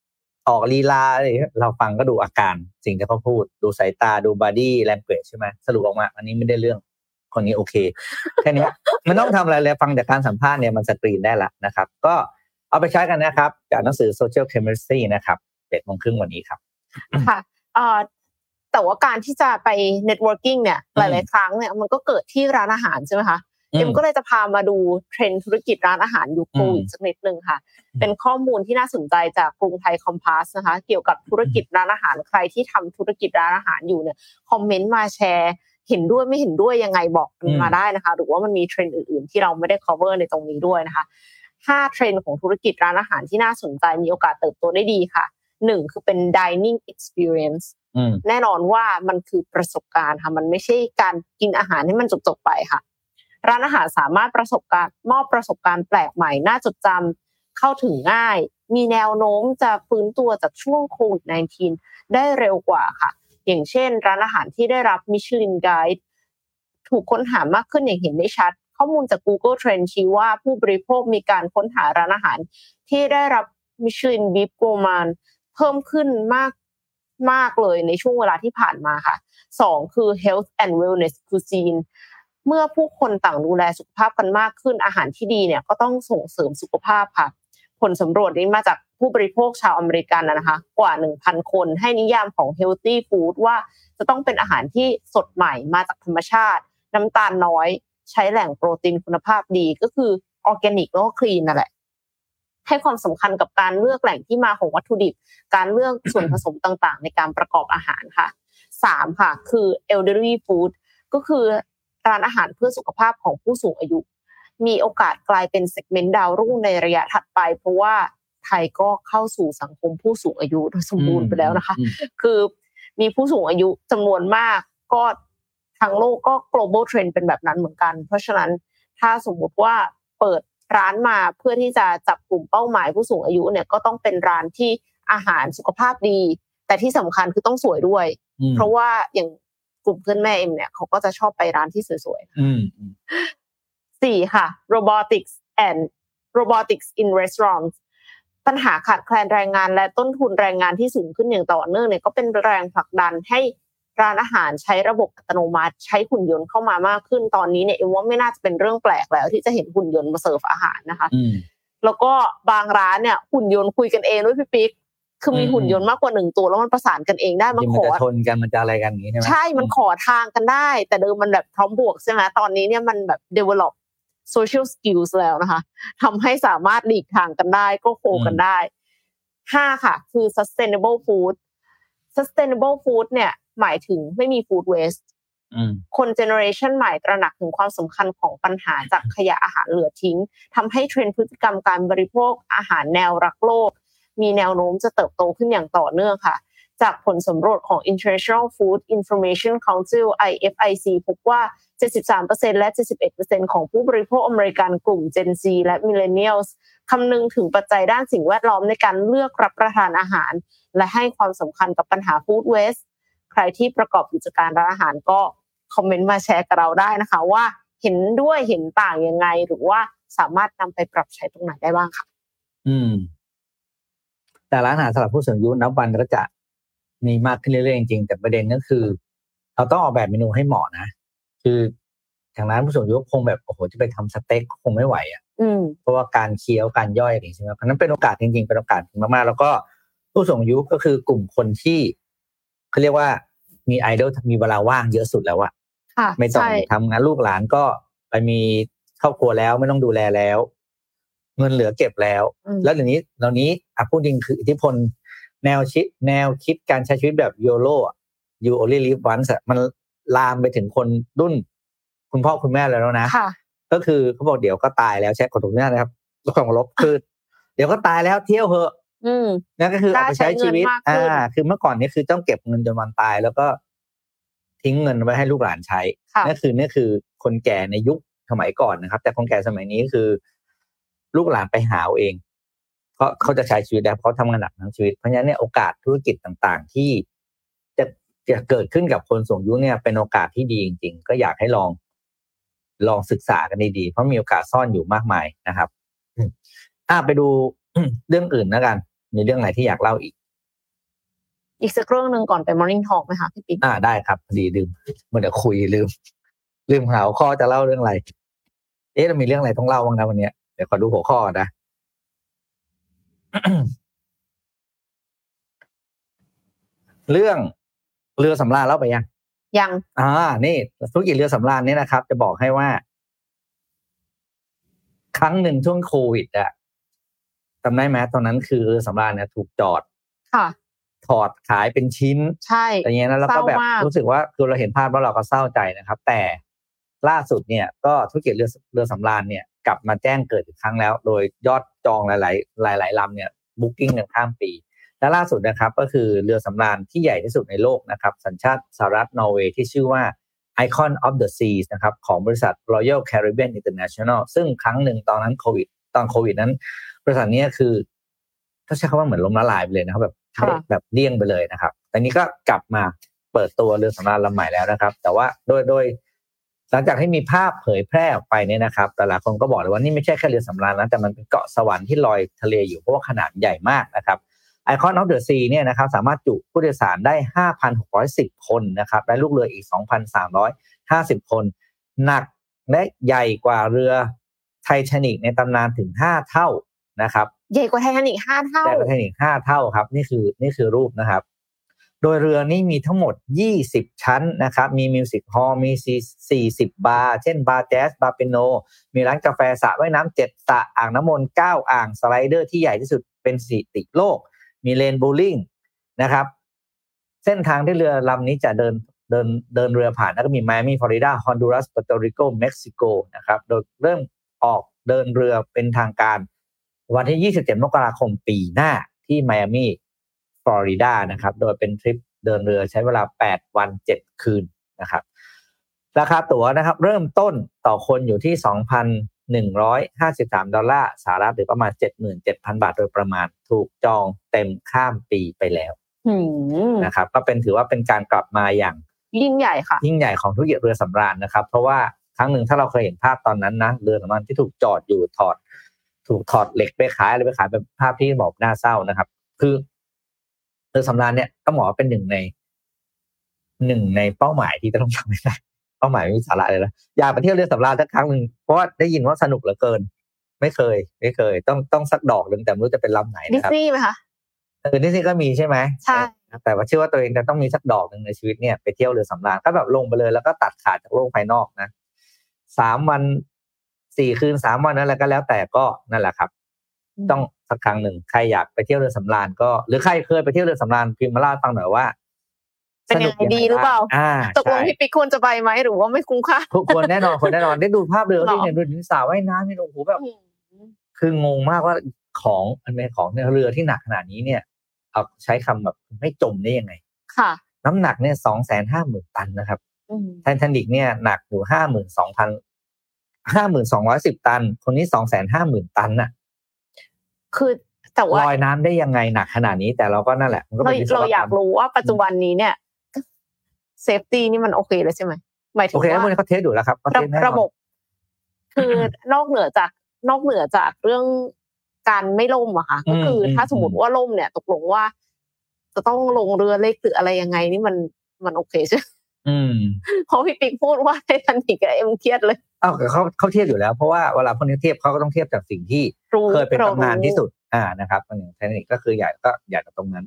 ออกลีลาอะไรเราฟังก็ดูอาการสิ่งที่เขาพูดดูสายตาดูบอดี้แลงเกจใช่ไหมสรุปออกมาอันนี้ไม่ได้เรื่องคนนี้โอเคแค่นี้มันต้องทำอะไรเลยฟังจากการสัมภาษณ์เนี่ยมันสกรีนได้ละนะครับก็เอาไปใช้กันนะครับจากหนังสือ Social Chemistry นะครับเจ็ดโมงครึ่งวันนี้ครับค่ะเอ่อแต่ว่าการที่จะไป networking เนี่ยหลายๆครั้งเนี่ยมันก็เกิดที่ร้านอาหารใช่ไหมคะเอ็มก็เลยจะพามาดูเทรนด์ธุรกิจร้านอาหารยุคโควิดสักนิดนึงค่ะเป็นข้อมูลที่น่าสนใจจากกรุงไทยคอมพาสนะคะเกี่ยวกับธุรกิจร้านอาหารใครที่ทำธุรกิจร้านอาหารอยู่เนี่ยคอมเมนต์มาแชร์เห็นด้วยไม่เห็นด้วยยังไงบอกมาได้นะคะหรือว่ามันมีเทรนด์อื่นๆที่เราไม่ได้ cover ในตรงนี้ด้วยนะคะห้าเทรนด์ของธุรกิจร้านอาหารที่น่าสนใจมีโอกาสเติบโตได้ดีค่ะหนึ่งคือเป็น dining experience แน่นอนว่ามันคือประสบการณ์ค่ะมันไม่ใช่การกินอาหารให้มันจบๆไปค่ะร้านอาหารสามารถประสบการณ์มอบประสบการณ์แปลกใหม่น่าจดจำเข้าถึงง่ายมีแนวโน้มจะฟื้นตัวจากช่วงโควิด สิบเก้า ได้เร็วกว่าค่ะอย่างเช่นร้านอาหารที่ได้รับมิชลินไกด์ถูกค้นหามากขึ้นอย่างเห็นได้ชัดข้อมูลจาก Google Trends ชี้ว่าผู้บริโภคมีการค้นหาร้านอาหารที่ได้รับมิชลินบีฟโกมานเพิ่มขึ้นมากมากเลยในช่วงเวลาที่ผ่านมาค่ะสองคือ health and wellness cuisineเมื่อผู้คนต่างดูแลสุขภาพกันมากขึ้นอาหารที่ดีเนี่ยก็ต้องส่งเสริมสุขภาพค่ะผลสำรวจนี้มาจากผู้บริโภคชาวอเมริกันนะคะกว่า หนึ่งพัน คนให้นิยามของ healthy food ว่าจะต้องเป็นอาหารที่สดใหม่มาจากธรรมชาติน้ำตาลน้อยใช้แหล่งโปรตีนคุณภาพดีก็คือออร์แกนิกแล้วก็คลีนนั่นแหละให้ความสำคัญกับการเลือกแหล่งที่มาของวัตถุดิบการเลือกส่วนผสมต่างๆในการประกอบอาหารค่ะสามค่ะคือ elderly food ก็คือร้านอาหารเพื่อสุขภาพของผู้สูงอายุมีโอกาสกลายเป็นเซกเมนต์ดาวรุ่งในระยะถัดไปเพราะว่าไทยก็เข้าสู่สังคมผู้สูงอายุโดยสมบูรณ์ไปแล้วนะคะคือมีผู้สูงอายุจำนวนมากก็ทางโลกก็ global trend เป็นแบบนั้นเหมือนกันเพราะฉะนั้นถ้าสมมติว่าเปิดร้านมาเพื่อที่จะจับกลุ่มเป้าหมายผู้สูงอายุเนี่ยก็ต้องเป็นร้านที่อาหารสุขภาพดีแต่ที่สำคัญคือต้องสวยด้วยเพราะว่าอย่างกลุ่มเพื่อนแม่เอ็มเนี่ยเขาก็จะชอบไปร้านที่สวยๆสี่ค่ะ robotics and robotics in restaurants ปัญหาขาดแคลนแรงงานและต้นทุนแรงงานที่สูงขึ้นอย่างต่อเนื่องเนี่ยก็เป็นแรงผลักดันให้ร้านอาหารใช้ระบบอัตโนมัติใช้หุ่นยนต์เข้ามามากขึ้นตอนนี้เนี่ยเอ็มว่าไม่น่าจะเป็นเรื่องแปลกแล้วที่จะเห็นหุ่นยนต์มาเสิร์ฟอาหารนะคะแล้วก็บางร้านเนี่ยหุ่นยนต์คุยกันเองด้วยพี่ปิ๊กคือมีหุ่นยนต์มากกว่าหนึ่งตัวแล้วมันประสานกันเองได้มันขอมันจะชนกันมันจะอะไรกันอย่างงี้ใช่มั้ยใช่มันขอทางกันได้แต่เดิมมันแบบพร้อมบวกใช่มั้ยตอนนี้เนี่ยมันแบบ develop social skills แล้วนะคะทำให้สามารถหลีกทางกันได้ก็โคกันได้ห้าค่ะคือ sustainable food sustainable food เนี่ยหมายถึงไม่มี food waste อืมคนเจเนอเรชั่นใหม่ตระหนักถึงความสำคัญของปัญหาจากขยะอาหารเหลือทิ้งทำให้เทรนด์พฤติกรรมการบริโภคอาหารแนวรักโลกมีแนวโน้มจะเติบโตขึ้นอย่างต่อเนื่องค่ะ จากผลสำรวจของ International Food Information Council ไอ เอฟ ไอ ซี พบว่า เจ็ดสิบสามเปอร์เซ็นต์ และ เจ็ดสิบเอ็ดเปอร์เซ็นต์ ของผู้บริโภคอเมริกันกลุ่ม Gen Z และ Millennials คำนึงถึงปัจจัยด้านสิ่งแวดล้อมในการเลือกรับประทานอาหารและให้ความสำคัญกับปัญหา Food Waste ใครที่ประกอบกิจการร้านอาหารก็คอมเมนต์มาแชร์กับเราได้นะคะว่าเห็นด้วยเห็นต่างยังไงหรือว่าสามารถนำไปปรับใช้ตรงไหนได้บ้างค่ะอืมแต่ร้านอาหารสำหรับผู้สูงอายุนับวันก็จะมีมากขึ้นเรื่อยๆจริงๆแต่ประเด็นก็คือเราต้องออกแบบเมนูให้เหมาะนะคือทางร้านผู้สูงอายุคงแบบโอ้โหจะไปทำสเต็กคงไม่ไหวอ่ะเพราะว่าการเคี้ยวการย่อยอะไรใช่ไหมเพราะนั้นเป็นโอกาสจริงๆเป็นโอกาสมากๆแล้วก็ผู้สูงอายุก็คือกลุ่มคนที่เขาเรียกว่ามีไอดอลมีเวลาว่างเยอะสุดแล้วอ่ะไม่ต้องทำงานลูกหลานก็ไปมีครอบครัวแล้วไม่ต้องดูแลแล้วเงินเหลือเก็บแล้วแล้วเดี๋ยวนี้เหล่านี้อ่ะพูดจริงคืออิทธิพลแนวคิดแนวคิดการใช้ชีวิตแบบ โยโล่ You Only Live Once มันลามไปถึงคนรุ่นคุณพ่อคุณแม่แล้วนะก็คือเขาบอกเดี๋ยวก็ตายแล้วแชร์ขอตรงนี้นะครับด้วยความเคารพคือเดี๋ยวก็ตายแล้วเที่ยวเหอะนั่นก็คือเอาไปใช้ชีวิตอ่าคือเมื่อก่อนนี้คือต้องเก็บเงินจนวันตายแล้วก็ทิ้งเงินไว้ให้ลูกหลานใช้นั่นคือนี่คือคนแก่ในยุคสมัยก่อนนะครับแต่คนแก่สมัยนี้คือลูกหลานไปหาเองเพราะเขาจะใช้ชีวิตได้เพราะทำงานหนักทั้งชีวิตเพราะฉะนั้นเนี่ยโอกาสธุรกิจต่างๆที่จะจะเกิดขึ้นกับคนสูงอายุเนี่ยเป็นโอกาสที่ดีจริงๆก็อยากให้ลองลองศึกษากันดีๆเพราะมีโอกาสซ่อนอยู่มากมายนะครับอ่ะไปดู เรื่องอื่นแล้วกันมีเรื่องไหนที่อยากเล่าอีกอีกสักเรื่องนึงก่อนไป Morning Talk มั้ยคะพี่ปิ๊กอ่าได้ครับพอดีลืมเมื่อเดี๋ยวคุยลืมลืมหาข้อจะเล่าเรื่องอะไรเอ๊ะเรามีเรื่องอะไรต้องเล่าบ้างนะวันนี้เดี๋ยวขอดูหัวข้อนะเรื่องเรือสำราญเล่าไปยังยังอ่านี่ธุรกิจเรือสำราญนี่นะครับจะบอกให้ว่าครั้งหนึ่งช่วงโควิดอะจำได้ไหมตอนนั้นคือเรือสำราญเนี่ยถูกจอดค่ะถอดขายเป็นชิ้นใช่อะไรเงี้ยนะแล้วก็แบบรู้สึกว่าคือเราเห็นภาพแล้วเราก็เศร้าใจนะครับแต่ล่าสุดเนี่ยก็ธุรกิจเรือเรือสำราญเนี่ยกลับมาแจ้งเกิดอีกครั้งแล้วโดยยอดจองหลายๆหลายๆลำเนี่ยบุ๊กกิ้งกันข้ามปีและล่าสุดนะครับก็คือเรือสำราญที่ใหญ่ที่สุดในโลกนะครับสัญชาติสหรัฐนอร์เวย์ที่ชื่อว่า Icon of the Seas นะครับของบริษัท Royal Caribbean International ซึ่งครั้งหนึ่งตอนนั้นโควิดตอนโควิดนั้นบริษัทนี้คือก็ใช้คำว่าเหมือนล้มละลายไปเลยนะครับแบบแบบเลี่ยงไปเลยนะครับแต่นี้ก็กลับมาเปิดตัวเรือสำราญลำใหม่แล้วนะครับแต่ว่าโดยโดยหลังจากที่มีภาพเผยแพร่ออกไปเนี่ยนะครับแต่หลายคนก็บอกเลยว่านี่ไม่ใช่แค่เรือสำราญนะแต่มันเป็นเกาะสวรรค์ที่ลอยทะเลอยู่เพราะว่าขนาดใหญ่มากนะครับIcon of the Sea เนี่ยนะครับสามารถจุผู้โดยสารได้ ห้าพันหกร้อยสิบ คนนะครับและลูกเรืออีก สองพันสามร้อยห้าสิบ คนหนักและใหญ่กว่าเรือไททานิคในตำนานถึงห้าเท่านะครับใหญ่กว่าไททานิคห้าเท่าใหญ่กว่าไททานิคห้าเท่าครับนี่คือนี่คือรูปนะครับโดยเรือนี้มีทั้งหมดยี่สิบชั้นนะครับมีมิวสิคฮอลล์มีสี่สิบบาร์เช่นบาร์แจ๊สบาร์เปียโนมีร้านกาแฟสระว่ายน้ำเจ็ดสระอ่างน้ำมนต์เก้าอ่างสไลเดอร์ที่ใหญ่ที่สุดเป็นสถิติโลกมีเลนโบลิ่งนะครับเส้นทางที่เรือลำนี้จะเดินเดินเดินเรือผ่านแล้วก็มีไมอามี่ฟลอริดาฮอนดูรัสปาโตริโกเม็กซิโกนะครับโดยเริ่มออกเดินเรือเป็นทางการวันที่ยี่สิบเจ็ดมกราคมปีหน้าที่ไมอามี่ฟลอริดานะครับโดยเป็นทริปเดินเรือใช้เวลาแปดวันเจ็ดคืนนะครับราคาตั๋วนะครับเริ่มต้นต่อคนอยู่ที่ สองพันหนึ่งร้อยห้าสิบสาม ดอลลาร์สหรัฐหรือประมาณ เจ็ดหมื่นเจ็ดพัน บาทโดยประมาณถูกจองเต็มข้ามปีไปแล้วนะครับก็เป็นถือว่าเป็นการกลับมาอย่างยิ่งใหญ่ค่ะยิ่งใหญ่ของธุรกิจเรือสำราญนะครับเพราะว่าครั้งหนึ่งถ้าเราเคยเห็นภาพตอนนั้นนะเรือสำราญที่ถูกจอดอยู่ถอดถูกถอดเหล็กไปขายอะไรไปขายเป็นภาพที่บอกน่าเศร้านะครับคือเรือสำราญเนี่ยก็หมอเป็นหนึ่งในหนึ่งในเป้าหมายที่จะต้องทำให้ได้เป้าหมายไม่มีสาระเลยนะอยากไปเที่ยวเรือสำราญสักครั้งหนึ่งเพราะว่าได้ยินว่าสนุกเหลือเกินไม่เคยไม่เคยต้องต้องสักดอกหนึ่งแต่ไม่รู้จะเป็นลำไหนนะครับดิสนีย์ไหมคะเออดิสนีย์ก็มีใช่ไหมใช่แต่ว่าเชื่อว่าตัวเองจะต้องมีสักดอกหนึ่งในชีวิตเนี่ยไปเที่ยวเรือสำราญก็แบบลงไปเลยแล้วก็ตัดขาดจากโลกภายนอกนะสามวันสี่คืนสามวันนั้นแล้วก็แล้วแต่ก็นั่นแหละครับต้องสักครั้งหนึ่งใครอยากไปเที่ยวเรือสำราญก็หรือใครเคยไปเที่ยวเรือสำราญพิมพ์มาเล่าฟังหน่อยว่าเป็นยังไงดีหรือเปล่าตกลงพี่ปิ๊กควรจะไปไหมหรือว่าไม่คุ้มค่าควรแน่นอนควรแน่นอนได้ดูภาพเรือที่เห็นดูถึงสระว่ายน้ำนี่โอ้โหแบบคืองงมากว่าของอันเป็นของเรือที่หนักขนาดนี้เนี่ย เอาใช้คำแบบไม่จมได้ยังไงค่ะน้ำหนักเนี่ย สองแสนห้าหมื่น ตันนะครับไททานิคเนี่ยหนักอยู่ ห้าหมื่นสองพัน ห้าหมื่นสองร้อยสิบ ตันคนนี้ สองแสนห้าหมื่น ตันน่ะคือแต่ว่าลอยน้ำได้ยังไงหนักขนาดนี้แต่เราก็นั่นแหละมันก็เป็นที่เราอยากรู้ว่าปัจจุบันนี้เนี่ยเซฟตี้นี่มันโอเคเลยใช่ไหมหมายถึงว่าโอเคแล้วพวกนี้เขาเทสดูแล้วครับระบบคือนอกเหนือจากนอกเหนือจากเรื่องการไม่ล่มอะค่ะก็คือถ้าสมมติว่าล่มเนี่ยตกลงว่าจะต้องลงเรือเล็กหรืออะไรยังไงนี่มันมันโอเคใช่เพราะพี่ปิ๊กพูดว่าไททานิคกับเอ็มเทียดเลยอ้าวเขาเขาเทียบอยู่แล้วเพราะว่าเวลาพวกนี้เทียบเขาก็ต้องเทียบจากสิ่งที่เคยเป็นตำนานที่สุดอ่านะครับอย่างไททานิคก็คือใหญ่ก็ใหญ่กว่าตรงนั้น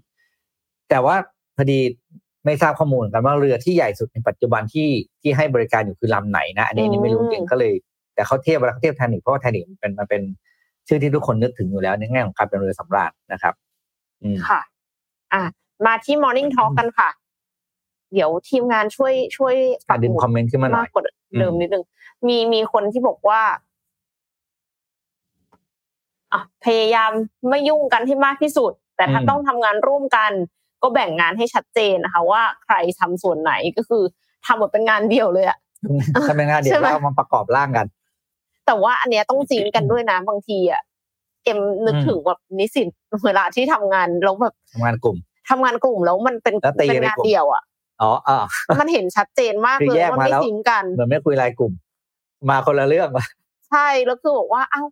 แต่ว่าพอดีไม่ทราบข้อมูลกันว่าเรือที่ใหญ่สุดในปัจจุบันที่ที่ให้บริการอยู่คือลำไหนนะอันนี้นี่ไม่รู้จริงก็เลยแต่เขาเทียบเวลาเทียบไททานิคเพราะว่าไททานิคมันเป็นมันเป็นชื่อที่ทุกคนนึกถึงอยู่แล้วในแง่ของการเป็นเรือสำราญนะครับค่ะอ่ามาที่ Morning Talk กันค่ะเดี๋ยวทีมงานช่วยช่วยปักหมุดคอมเมนต์ขึ้นมาหน่อยมากกว่าเดิมนิดนึงมีมีคนที่บอกว่าอ่ะพยายามไม่ยุ่งกันให้มากที่สุดแต่ถ้าต้องทำงานร่วมกันก็แบ่งงานให้ชัดเจนนะคะว่าใครทำส่วนไหนก็คือทำหมดเป็นงานเดียวเลยอ่ะทำเป็นงานเดียวแล้วมันประกอบร่างกันแต่ว่าอันเนี้ยต้องซิงค์กันด้วยนะบางทีอ่ะเอ็มนึกถึงแบบนิสิตเวลาที่ทำงานแล้วแบบทำงานกลุ่มทำงานกลุ่มแล้วมันเป็นเป็นงานเดียวอ่ะอ๋ออ่ะมันเห็นชัดเจนมากเลยว่าไม่ซิงค์กันเหมือนไม่คุยรายกลุ่มมาคนละเรื่องว่ะใช่แล้วคือบอกว่าอ้าว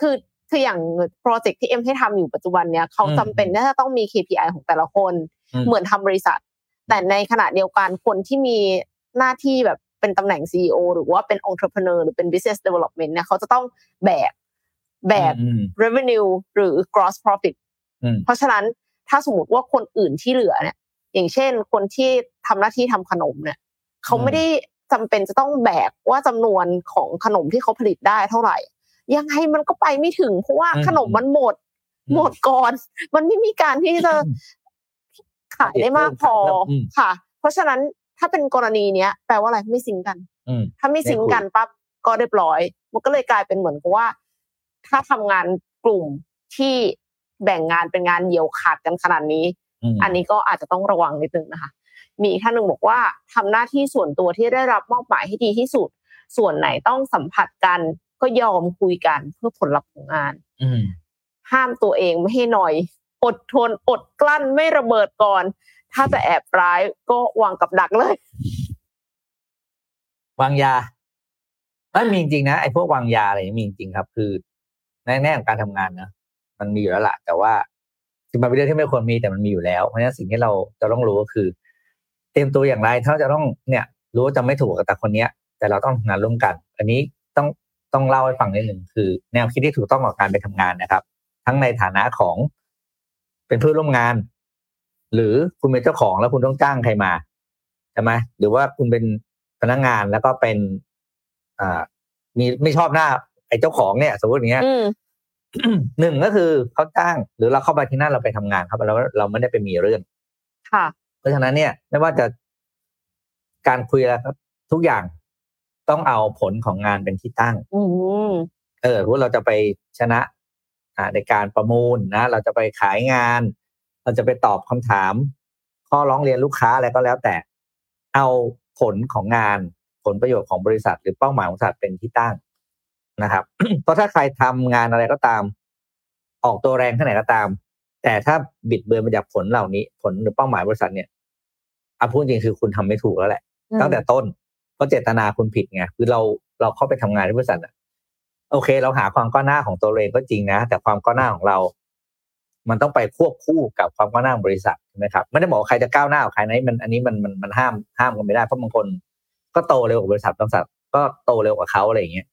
คือคืออย่างโปรเจกต์ที่เอ็มให้ทำอยู่ปัจจุบันเนี้ยเขาจำเป็นที่จะต้องมี เค พี ไอ ของแต่ละคนเหมือนทำบริษัทแต่ในขณะเดียวกันคนที่มีหน้าที่แบบเป็นตำแหน่ง ซี อี โอ หรือว่าเป็น entrepreneur หรือเป็น business development เนี่ยเขาจะต้องแบกแบก revenue หรือ gross profit เพราะฉะนั้นถ้าสมมติว่าคนอื่นที่เหลือเนี่ยอย่างเช่นคนที่ทำหน้าที่ทำขนมเนี่ยเขาไม่ได้จำเป็นจะต้องแบกว่าจำนวนของขนมที่เขาผลิตได้เท่าไหร่ยังไงมันก็ไปไม่ถึงเพราะว่าขนมมันหมดหมดก่อนมันไม่มีการที่จะขายได้มากพอค่ะเพราะฉะนั้นถ้าเป็นกรณีเนี้ยแปลว่าอะไรไม่ซิงกันถ้าไม่ซิงกันปั๊บก็เรียบร้อยมันก็เลยกลายเป็นเหมือนกับว่าถ้าทำงานกลุ่มที่แบ่งงานเป็นงานเดียวขาดกันขนาดนี้อันนี้ก็อาจจะต้องระวังนิดนึงนะคะมีอีกท่านนึงบอกว่าทำหน้าที่ส่วนตัวที่ได้รับมอบหมายให้ดีที่สุดส่วนไหนต้องสัมผัสกันก็ยอมคุยกันเพื่อผลลัพธ์ของงานห้ามตัวเองไม่ให้หน่อยอดทนอดกลั้นไม่ระเบิดก่อนถ้าจะแอบร้ายก็วางกับดักเลยวางยามันมีจริงนะไอ้พวกวางยาอะไรมีจริงครับคือในแง่ของการทำงานนะมันมีอยู่แล้วล่ะแต่ว่าจริงๆมันเป็นเรื่องที่ไม่ควรมีแต่มันมีอยู่แล้วเพราะฉะนั้นสิ่งที่เราจะต้องรู้ก็คือเตรียมตัวอย่างไรถ้าจะต้องเนี่ยรู้ว่าจะไม่ถูกกับแต่คนเนี้ยแต่เราต้องทำงานร่วมกันอันนี้ต้องต้องเล่าให้ฟังนิดหนึ่งคือแนวคิดที่ถูกต้องกับการไปทำงานนะครับทั้งในฐานะของเป็นเพื่อนร่วมงานหรือคุณเป็นเจ้าของแล้วคุณต้องจ้างใครมาใช่ไหมหรือว่าคุณเป็นพนักงานแล้วก็เป็นอ่ามีไม่ชอบหน้าไอ้เจ้าของเนี่ยสมมติอย่างเงี้ยหนึ่งก็คือเขาจ้างหรือเราเข้าไปที่นั่นเราไปทำงานครับเราเราไม่ได้ไปมีเรื่องค่ะเพราะฉะนั้นเนี่ยไม่ว่าจะการคุยอะไรครับทุกอย่างต้องเอาผลของงานเป็นที่ตั้งเออว่าเราจะไปชนะในการประมูลนะเราจะไปขายงานเราจะไปตอบคำถามข้อร้องเรียนลูกค้าอะไรก็แล้วแต่เอาผลของงานผลประโยชน์ของบริษัทหรือเป้าหมายของบริษัทเป็นที่ตั้งนะครับเพราะถ้าใครทำงานอะไรก็ตามออกตัวแรงแค่ไหนก็ตามแต่ถ้าบิดเบือนมาจากผลเหล่านี้ผลหรือเป้าหมายบริษัทเนี่ยเอาพูดจริงคือคุณทำไม่ถูกแล้วแหละตั้งแต่ต้นเพราะเจตนาคุณผิดไงคือเราเราเข้าไปทำงานที่บริษัทอะโอเคเราหาความก้าวหน้าของตัวเองก็จริงนะแต่ความก้าวหน้าของเรามันต้องไปควบคู่กับความก้าวหน้าของบริษัทใช่ไหมครับไม่ได้บอกว่าใครจะก้าวหน้าใครนะมันอันนี้มันมันมันห้ามห้ามกันไม่ได้เพราะบางคนก็โตเร็วกว่าบริษัทบริษัทก็โตเร็วกว่าเขาอะไรอย่างเงี้ย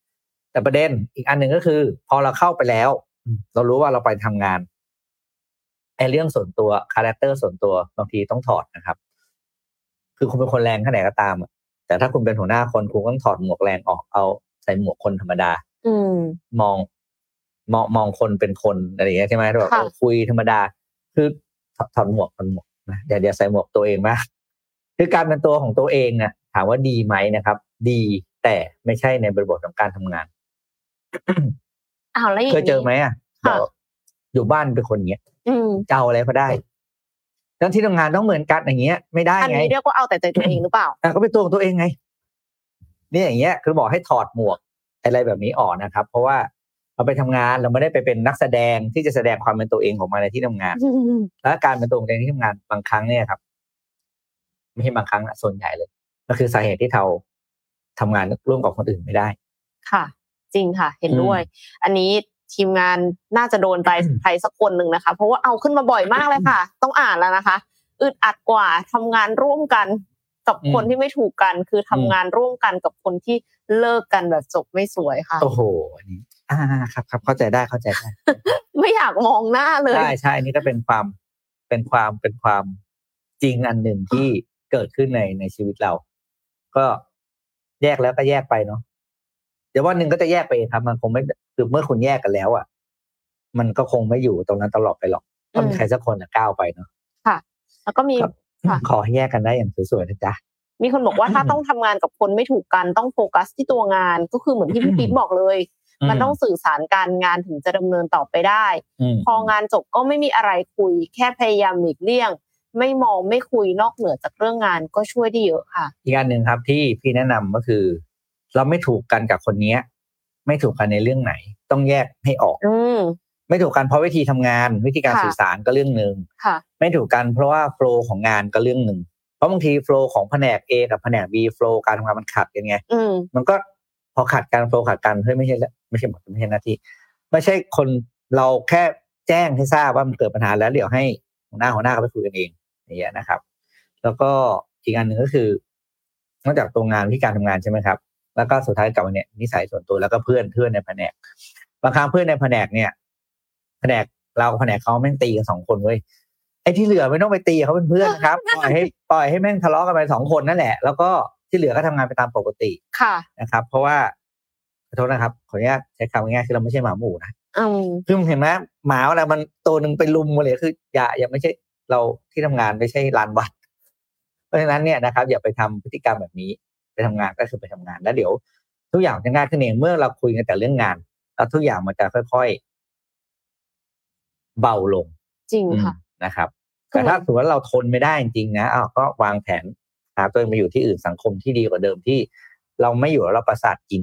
แต่ประเด็นอีกอันหนึ่งก็คือพอเราเข้าไปแล้วเรารู้ว่าเราไปทำงานไอ้เรื่องส่วนตัวคาแรคเตอร์ส่วนตัวบางทีต้องถอดนะครับคือคุณเป็นคนแรงแค่ไหนก็ตามแต่ถ้าคุณเป็นหัวหน้าคนคุณต้องถอดหมวกแรงออกเอาใส่หมวกคนธรรมดา ม, มองมองมองคนเป็นคนอะไรอย่างเงี้ยใช่ไหมเราแบบคุยธรรมดาคือถอดหมวกคนหมวกนะเดี๋ยวเดี๋ยวใส่หมวกตัวเองมาคือการเป็นตัวของตัวเองนะถามว่าดีไหมนะครับดีแต่ไม่ใช่ในบริบทของการทำงาน เคยเจอไหมอ่ะอยู่บ้านเป็นคนเงี้ยเจ้าอะไรก็ได้ ทั้งที่ทำงานต้องเหมือนกันอย่างเงี้ยไม่ได้ไงอันนี้เรียกว่าเอาแต่ใจตัวเองหรือเปล่าอ่ะก็เป็นตัวของตัวเองไงเนี่ยอย่างเงี้ยคือบอกให้ถอดหมวกอะไรแบบนี้ออกนะครับเพราะว่าเราไปทำงานเราไม่ได้ไปเป็นนักแสดงที่จะแสดงความเป็นตัวเองของมันในที่ทำงานและการเป็นตัวเองที่ทำงานบางครั้งเนี่ยครับไม่ใช่บางครั้งส่วนใหญ่เลยก็คือสาเหตุที่เราทำงานร่วมกับคนอื่นไม่ได้ค่ะจริงค่ะเห็นด้วยอันนี้ทีมงานน่าจะโดนใจใครสักคนหนึ่งนะคะเพราะว่าเอาขึ้นมาบ่อยมากเลยค่ะต้องอ่านแล้วนะคะอึดอัดกว่าทำงานร่วมกันกับคนที่ไม่ถูกกันคือทำงานร่วมกันกับคนที่เลิกกันแบบจบไม่สวยค่ะโอ้โหอันนี้อ่าครับครับเข้าใจได้เข้าใจได้ ไม่อยากมองหน้าเลยใช่ใช่อันนี้ก็เป็นความเป็นความเป็นความจริงอันหนึ่งที่เกิดขึ้นในในชีวิตเราก็แยกแล้วก็แยกไปเนาะเดี๋ยววันหนึ่งก็จะแยกไปครับมันคงไม่คือเมื่อคุณแยกกันแล้วอ่ะมันก็คงไม่อยู่ตรงนั้นตลอดไปหรอกต้องมีใครสักคนก้าวไปเนาะค่ะแล้วก็มีขอให้แยกกันได้อย่างสวยๆนะจ๊ะมีคนบอกว่าถ้าต้องทำงานกับคนไม่ถูกกันต้องโฟกัสที่ตัวงานก็คือเหมือนที่พี่ปิ๊กบอกเลยมันต้องสื่อสารการงานถึงจะดำเนินต่อไปได้พองานจบก็ไม่มีอะไรคุยแค่พยายามหลีกเลี่ยงไม่มองไม่คุยนอกเหนือจากเรื่องงานก็ช่วยได้เยอะค่ะอีกอันหนึ่งครับที่พี่แนะนำก็คือเราไม่ถูกกันกับคนนี้ไม่ถูกกันในเรื่องไหนต้องแยกให้ออกไม่ถูกกันเพราะวิธีทำงานวิธีการสื่อสารก็เรื่องนึงไม่ถูกกันเพราะว่าโฟลว์ของงานก็เรื่องนึงเพราะบางทีโฟลว์ของแผนก A กับแผนก B โฟลว์การทำงานมันขัดกันไงมันก็พอขัดกันโฟลว์ขัดกันเฮ้ยไม่ใช่ไม่ใช่หมดไม่ใช่หน้าที่ไม่ใช่คนเราแค่แจ้งให้ทราบว่ามันเกิดปัญหาแล้วเดี๋ยวให้หัวหน้าหัวหน้าเขาไปคุยกันเองอย่างเงี้ยนะครับแล้วก็อีกอันนึงก็คือนอกจากตัวงานวิธีการทำงานใช่ไหมครับแล้วก็สุดท้ายกลับมาเนี่ยนิสัยส่วนตัวแล้วก็เพื่อนเพื่อนในแผนกบางครั้งเพื่อนในแผนกเนี่ยแผนกเรากับแผนกเขาแม่งตีกันสองคนเว้ยไอ้ที่เหลือไม่ต้องไปตีเขาเป็นเพื่อนครับปล่อยให้ปล่อยให้แม่งทะเลาะกันไปสองคนนั่นแหละแล้วก็ที่เหลือก็ทำงานไปตามปกติค่ะนะครับเพราะว่าขอโทษนะครับขออนุญาตใช้คำง่ายๆคือเราไม่ใช่หมาหมู่นะคือเห็นไหมหมาอะไรมันตัวหนึ่งไปลุมมาเลยคืออย่าอย่าไม่ใช่เราที่ทำงานไม่ใช่ลานวัดเพราะฉะนั้นเนี่ยนะครับอย่าไปทำพฤติกรรมแบบนี้ไปทำงานก็คือไปทำงานแล้วเดี๋ยวทุกอย่างจะง่ายขึ้นเองเมื่อเราคุยกันแต่เรื่องงานแล้วทุกอย่างมันจะค่อยๆเบาลงจริงค่ะนะครับแต่ถ้าสมมติว่าเราทนไม่ได้จริงๆนะอ้าวก็วางแผนหาตัวเองมาอยู่ที่อื่นสังคมที่ดีกว่าเดิมที่เราไม่อยู่แล้วเราประสาทกิน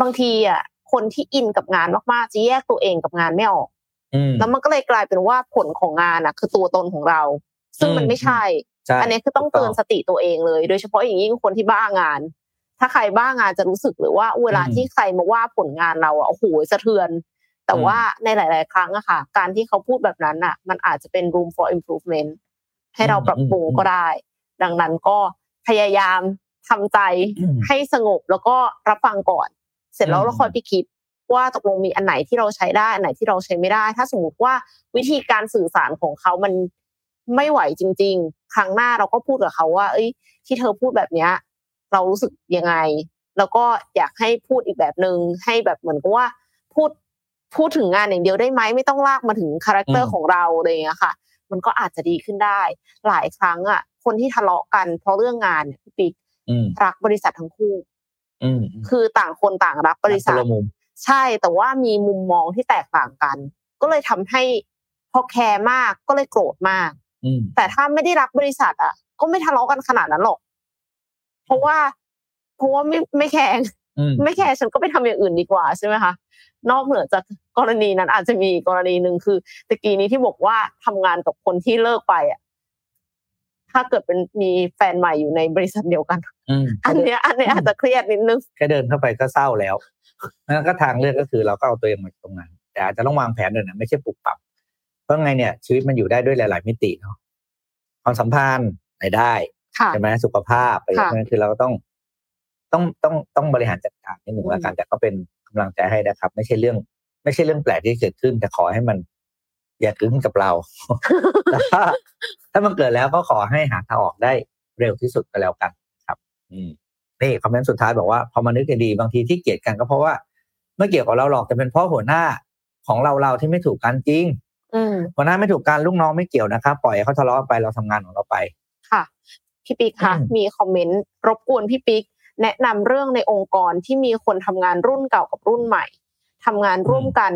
บางทีอ่ะคนที่อินกับงานมากๆจะแยกตัวเองกับงานไม่ออกแล้วมันก็เลยกลายเป็นว่าผลของงานอ่ะคือตัวตนของเราซึ่งมันไม่ใช่อันนี้คือต้องเตือนสติตัวเองเลยโดยเฉพาะอย่างยิ่งคนที่บ้างานถ้าใครบ้างานจะรู้สึกหรือว่าเวลาที่ใครมาว่าผลงานเราอ่ะโอ้โหสะเทือนแต่ว่าในหลายๆครั้งอะค่ะการที่เขาพูดแบบนั้นอะมันอาจจะเป็น room for improvement ให้เราปรับปรุงก็ได้ดังนั้นก็พยายามทำใจให้สงบแล้วก็รับฟังก่อนเสร็จแล้วเราค่อยไปคิดว่าตกลงมีอันไหนที่เราใช้ได้อันไหนที่เราใช้ไม่ได้ถ้าสมมติว่าวิธีการสื่อสารของเขามันไม่ไหวจริงๆครั้งหน้าเราก็พูดกับเขาว่าเอ้ยที่เธอพูดแบบนี้เรารู้สึกยังไงแล้วก็อยากให้พูดอีกแบบนึงให้แบบเหมือนกับว่าพูดพูดถึงงานอย่างเดียวได้ไหมไม่ต้องลากมาถึงคาแรคเตอร์ของเราอะไรอย่างเงี้ยค่ะมันก็อาจจะดีขึ้นได้หลายครั้งอ่ะคนที่ทะเลาะกันเพราะเรื่องงานเนี่ยพี่ปิ๊กรักบริษัททั้งคู่คือต่างคนต่างรักบริษัทใช่แต่ว่ามีมุมมองที่แตกต่างกันก็เลยทำให้พอแคร์มากก็เลยโกรธมากแต่ถ้าไม่ได้รักบริษัทอ่ะก็ไม่ทะเลาะกันขนาดนั้นหรอกเพราะว่าเพราะว่าไม่ไม่แคร์ไม่แคร์ฉันก็ไปทำอย่างอื่นดีกว่าใช่ไหมคะนอกเหนือจากกรณีนั้นอาจจะมีกรณีหนึ่งคือตะกี้นี้ที่บอกว่าทำงานกับคนที่เลิกไปอ่ะถ้าเกิดเป็นมีแฟนใหม่อยู่ในบริษัทเดียวกันอันเนี้ยอันเนี้ยอาจจะเครียดนิดนึงแค่เดินเข้าไปก็เศร้าแล้วนั่นก็ทางเลือกก็คือเราก็เอาตัวเองมาตรงนั้นแต่อาจจะต้องวางแผนด้วยนะไม่ใช่ปลุกปรับเพราะไงเนี่ยชีวิตมันอยู่ได้ด้วยหลายๆมิติเนาะความสัมพันธ์รายได้ใช่ไหมสุขภาพอะไรพวกนั้นคือเราก็ต้องต้องต้องต้องบริหารจัดการนิดหนึ่งแล้วกันแต่ก็เป็นกำลังใจให้นะครับไม่ใช่เรื่องไม่ใช่เรื่องแปลกที่เกิดขึ้นแต่ขอให้มันอย่าขึ้นกับเราแต่ถ้าถ้ามันเกิดแล้วก็ขอให้หาทางออกได้เร็วที่สุดก็แล้วกันครับอืมนี่คอมเมนต์สุดท้ายบอกว่าพอมานึกดีบางทีที่เกลียดกันก็เพราะว่าไม่เกี่ยวกับเราหรอกแต่เป็นเพราะหัวหน้าของเราเราที่ไม่ถูกกันจริงหัวหน้าไม่ถูกกันลูกน้องไม่เกี่ยวนะครับปล่อยเขาทะเลาะไปเราทำงานของเราไปค่ะพี่ปิ๊กคะมีคอมเมนต์รบกวนพี่ปิ๊กแนะนำเรื่องในองค์กรที่มีคนทำงานรุ่นเก่ากับรุ่นใหม่ทำงานร่วมกัน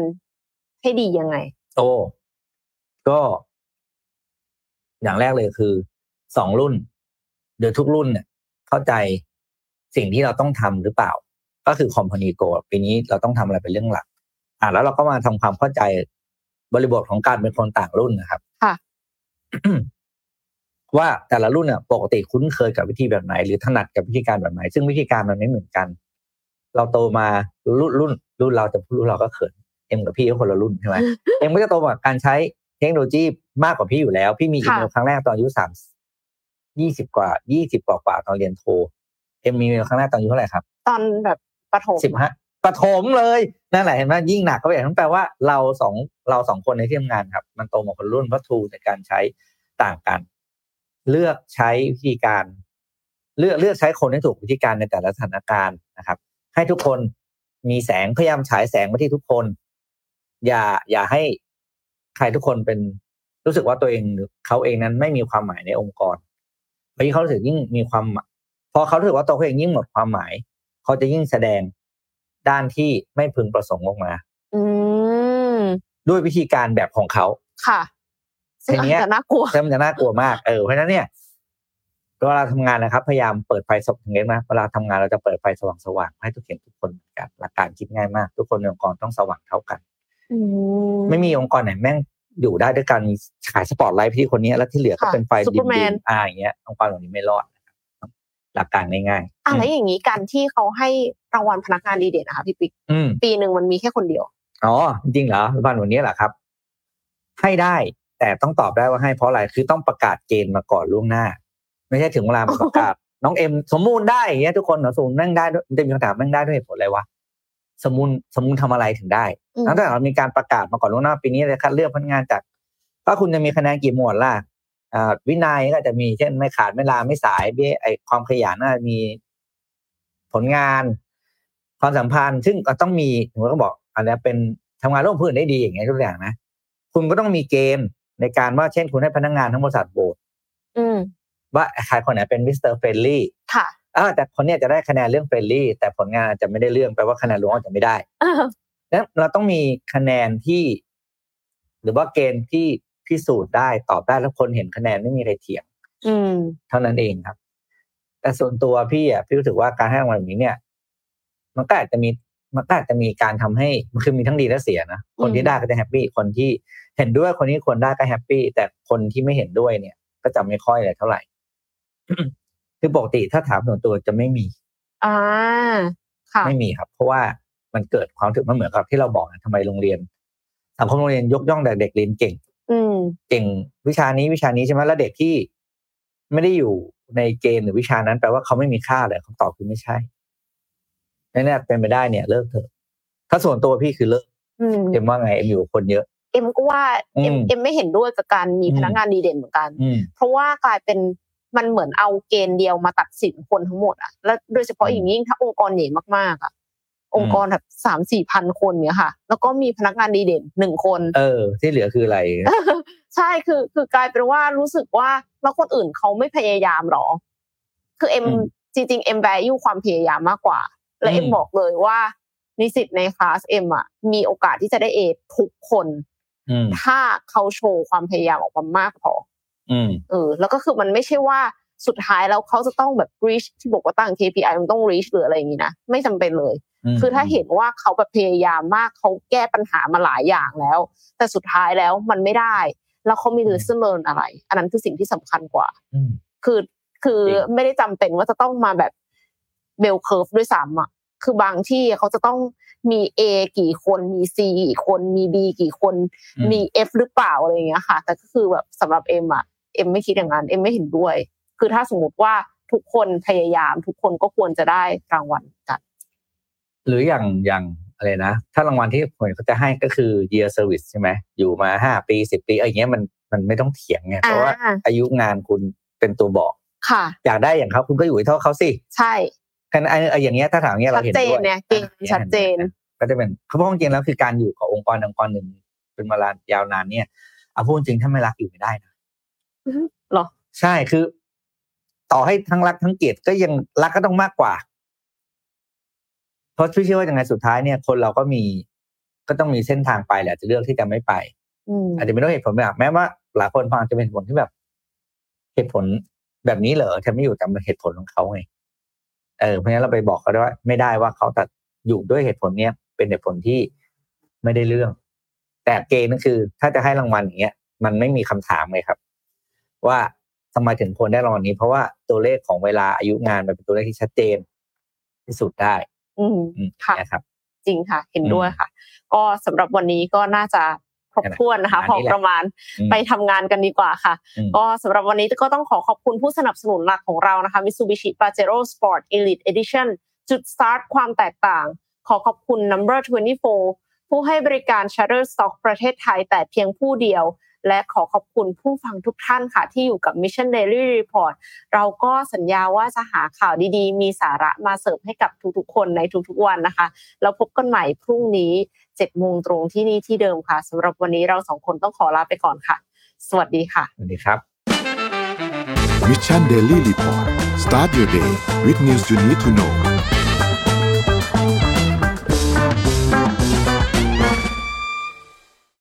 ให้ดียังไงโอ้ก็ อย่างแรกเลยคือสองรุ่นหรือทุกรุ่นเนี่ยเข้าใจสิ่งที่เราต้องทำหรือเปล่าก็คือ Company Goal ปีนี้เราต้องทำอะไรเป็นเรื่องหลักอ่ะแล้วเราก็มาทำความเข้าใจบริบทของการเป็นคนต่างรุ่นนะครับค่ะ ว่าแต่ละรุ่นน่ะปกติคุ้นเคยกับวิธีแบบไหนหรือถนัดกับวิธีการแบบไหนซึ่งวิธีการมันไม่เหมือนกันเราโตมารุ่นรุ่นรุ่นเราจะพูดรุ่นเราก็เขินเอ็มกับพี่ก็คนละรุ่นใช่ไหม เอ็มก็จะโตมาการใช้เทคโนโลยีมากกว่าพี่อยู่แล้วพี่มีอีเมลครั้งแรกตอนอายุสามยี่สิบกว่ายี่สิบกว่ากว่าตอนเรียนโทเอ็มมีอีเมลครั้งแรกตอนอายุเท่าไหร่ครับตอนแบบประถมสิบห้าประถมเลยนั่นแหละเห็นไหมยิ่งหนักก็ไปนั่นแปลว่าเราสองเราสองคนในที่ทำงานครับมันโตมาคนรุ่นเพราะทูในการใช้ต่างกันเลือกใช้วิธีการเลือกเลือกใช้คนให้ถูกวิธีการในแต่ละสถานการณ์นะครับให้ทุกคนมีแสงพยายามฉายแสงมาที่ทุกคนอย่าอย่าให้ใครทุกคนเป็นรู้สึกว่าตัวเองเขาเองนั้นไม่มีความหมายในองค์กรพอเขารู้สึกยิ่งมีความพอเขารู้สึกว่าตัวเขาเองยิ่งหมดความหมายเขาจะยิ่งแสดงด้านที่ไม่พึงประสงค์ออกมาด้วยวิธีการแบบของเขาค่ะซึ่งอันจะน่ากลัวซึ่งมันจะน่ากลัวมากเออเพราะฉะนั้นเนี่ยเวลาทำงานนะครับพยายามเปิดไฟสว่างอย่างนี้นะเวลาทำงานเราจะเปิดไฟสว่างๆให้ทุกคนทุกคนเหมือนกันหลักการคิดง่ายมากทุกคนในองค์กรต้องสว่างเท่ากันไม่มีองค์กรไหนแม่งอยู่ได้ด้วยการมีฉายสปอตไลท์ที่คนนี้แล้วที่เหลือก็เป็นไฟดิบๆอ่าอย่างเงี้ยองค์กรเหล่านี้ไม่รอดหลักการง่ายๆอะไรอย่างนี้การที่เขาให้รางวัลพนักงานดีเด่นนะคะพี่ปิ๊กปีนึงมันมีแค่คนเดียวอ๋อจริงเหรอรางวัลวันนี้แหละครับให้ได้แต่ต้องตอบได้ว่าให้เพราะอะไรคือต้องประกาศเกณฑ์มาก่อนล่วงหน้าไม่ใช่ถึงเวลาประกาศน้องเอ็มสมมูลได้อย่างเงี้ยทุกคนเนาะสมมูลนั่งได้จะมีคำถามนั่งได้ด้วยเหตุผลอะไรวะสมมูลสมมูลทำอะไรถึงได้ตั้งแต่เรามีการประกาศมาก่อนล่วงหน้าปีนี้เลยคัดเลือกพนักงานจากว่าคุณจะมีคะแนนกี่หมวดล่ะอ่าวินัยก็จะมีเช่นไม่ขาดไม่ลาไม่สายเบี้ยไอความขยันน่ามีผลงานความสัมพันธ์ซึ่งก็ต้องมีผมก็บอกอันนี้เป็นทำงานร่วมเพื่อนได้ดีอย่างเงี้ยทุกอย่างนะคุณก็ต้องมีเกณฑ์ในการว่าเช่นคุณให้พนักงานทั้งบริษัทโหวตว่าใครคนไหนเป็นมิสเตอร์เฟรนลี่ค่ะอ่าแต่คนเนี้ยจะได้คะแนนเรื่องเฟรนลี่แต่ผลงานจะไม่ได้เรื่องแปลว่าคะแนนรวมจะไม่ได้แล้วเราต้องมีคะแนนที่หรือว่าเกณฑ์ที่พิสูจน์ได้ตอบได้แล้วคนเห็นคะแนนไม่มีใครเถียงเท่านั้นเองครับแต่ส่วนตัวพี่อ่ะพี่รู้สึกว่าการให้รางวัลแบบนี้เนี่ยมันก็อาจจะมีมันก็อาจจะมีการทำให้มันคือมีทั้งดีและเสียนะคนที่ได้ก็จะแฮปปี้คนที่เห็นด้วยคนนี้คนได้ก็แฮปปี้แต่คนที่ไม่เห็นด้วยเนี่ยก็จะไม่ค่อยอะไรเท่าไหร่คือปกติถ้าถามส่วนตัวจะไม่มีอ่าค่ะไม่มีครับเพราะว่ามันเกิดความรู้สึกมันเหมือนกับที่เราบอกนะทำไมโรงเรียนสังคมโรงเรียนยกย่องเด็กเรียนเก่งเก่งวิชานี้วิชานี้ใช่ไหมแล้วเด็กที่ไม่ได้อยู่ในเกณฑ์หรือวิชานั้นแปลว่าเขาไม่มีค่าเลยคำตอบคือไม่ใช่นั่นแหละเป็นไปได้เนี่ยเลิกเถอะถ้าส่วนตัวพี่คือเลิกเอ็มว่าไงเอ็มอยู่คนเยอะเอ็มก็ว่าเอ็มเอ็มไม่เห็นด้วยกับการมีพนักงานดีเด่นเหมือนกันเพราะว่ากลายเป็นมันเหมือนเอาเกณฑ์เดียวมาตัดสินคนทั้งหมดอ่ะแล้วโดยเฉพาะอย่างยิ่งถ้าองค์กรใหญ่มากๆอ่ะองค์กรแบบ สามถึงสี่ พันคนเนี่ยค่ะแล้วก็มีพนักงานดีเด่นหนึ่งคนเออที่เหลือคืออะไร ใช่คือคือกลายเป็นว่ารู้สึกว่าแล้วคนอื่นเขาไม่พยายามหรอคือเอ็มจริงๆเอ็ม value ความพยายามมากกว่าและเอ็มบอกเลยว่านิสิตในคลาสเอ็มอ่ะมีโอกาสที่จะได้เอทุกคนถ้าเขาโชว์ความพยายามออกมามากพอเออแล้วก็คือมันไม่ใช่ว่าสุดท้ายแล้วเขาจะต้องแบบ reach ที่บอกว่าตั้ง เค พี ไอ มันต้อง reach หรืออะไรอย่างนี้นะไม่จำเป็นเลยคือถ้าเห็นว่าเขาแบบพยายามมากเขาแก้ปัญหามาหลายอย่างแล้วแต่สุดท้ายแล้วมันไม่ได้แล้วเขามี lesson learn อะไรอันนั้นคือสิ่งที่สำคัญกว่าคือคือไม่ได้จำเป็นว่าจะต้องมาแบบ bell curve ด้วยซ้ำอ่ะคือบางที่เขาจะต้องมี A กี่คนมี C กี่คนมี B กี่คนมี F หรือเปล่าอะไรอย่างเงี้ยค่ะแต่ก็คือแบบสำหรับเอ็มอ่ะเอ็มไม่คิดอย่างนั้นเอ็มไม่เห็นด้วยคือถ้าสมมติว่าทุกคนพยายามทุกคนก็ควรจะได้รางวัลกันหรืออย่างอย่างอะไรนะถ้ารางวัลที่ผมเขาจะให้ก็คือ year service ใช่ไหมอยู่มาห้าปีสิบปีอะไรเงี้ยมันมันไม่ต้องเถียงไงเพราะว่าอายุงานคุณเป็นตัวบอกค่ะอยากได้อย่างเขาคุณก็อยู่ให้เท่าเขาสิใช่กันไอ้อย่างเงี้ยถ้าถามเงี้ยเราเห็นด้วยชัดเจนเนี่ยเก่งชัดเจนก็จะเป็นเขาพูดจริงแล้วคือการอยู่กับองค์กรองค์กรหนึ่งเป็นเวลายาวนานเนี่ยเอาพูดจริงถ้าไม่รักอยู่ไม่ได้นะหรอใช่คือต่อให้ทั้งรักทั้งเกลียดก็ยังรักก็ต้องมากกว่าเพราะพี่เชื่อว่าอย่างไรสุดท้ายเนี่ยคนเราก็มีก็ต้องมีเส้นทางไปแหละจะเลือกที่จะไม่ไปอาจจะไม่ต้องเหตุผลแบบแม้ว่าหลายคนฟังจะเป็นผลที่แบบ ตุผลแบบนี้เหรอฉันไม่อยู่ตามเหตุผลของเขาไงเออเพราะฉะนั้นเราไปบอกเขาได้ว่าไม่ได้ว่าเขาตัดอยู่ด้วยเหตุผลเนี้ยเป็นเหตุผลที่ไม่ได้เรื่องแต่เกณฑ์ก็คือถ้าจะให้รางวัลอย่างเงี้ยมันไม่มีคำถามเลยครับว่าทำไมถึงควรได้รางวัลนี้เพราะว่าตัวเลขของเวลาอายุงานมันเป็นตัวเลขที่ชัดเจนที่สุดได้อืมค่ะนะครับจริงค่ะเห็นด้วยค่ะก็สำหรับวันนี้ก็น่าจะครบถ้วนนะคะพอประมาณไปทำงานกันดีกว่าค่ะก็สำหรับวันนี้ก็ต้องขอขอบคุณผู้สนับสนุนหลักของเรานะคะ Mitsubishi Pajero Sport Elite Edition จุด Start ความแตกต่างขอขอบคุณ Number ยี่สิบสี่ผู้ให้บริการ Shutterstock ประเทศไทยแต่เพียงผู้เดียวและขอขอบคุณผู้ฟังทุกท่านค่ะที่อยู่กับ Mission Daily Report เราก็สัญญาว่าจะหาข่าวดีๆมีสาระมาเสิร์ฟให้กับทุกๆคนในทุกๆวันนะคะแล้วพบกันใหม่พรุ่งนี้ เจ็ดโมง ตรงที่นี่ที่เดิมค่ะสำหรับวันนี้เราสองคนต้องขอลาไปก่อนค่ะสวัสดีค่ะสวัสดีครับ Mission Daily Report Start your day with news you need to know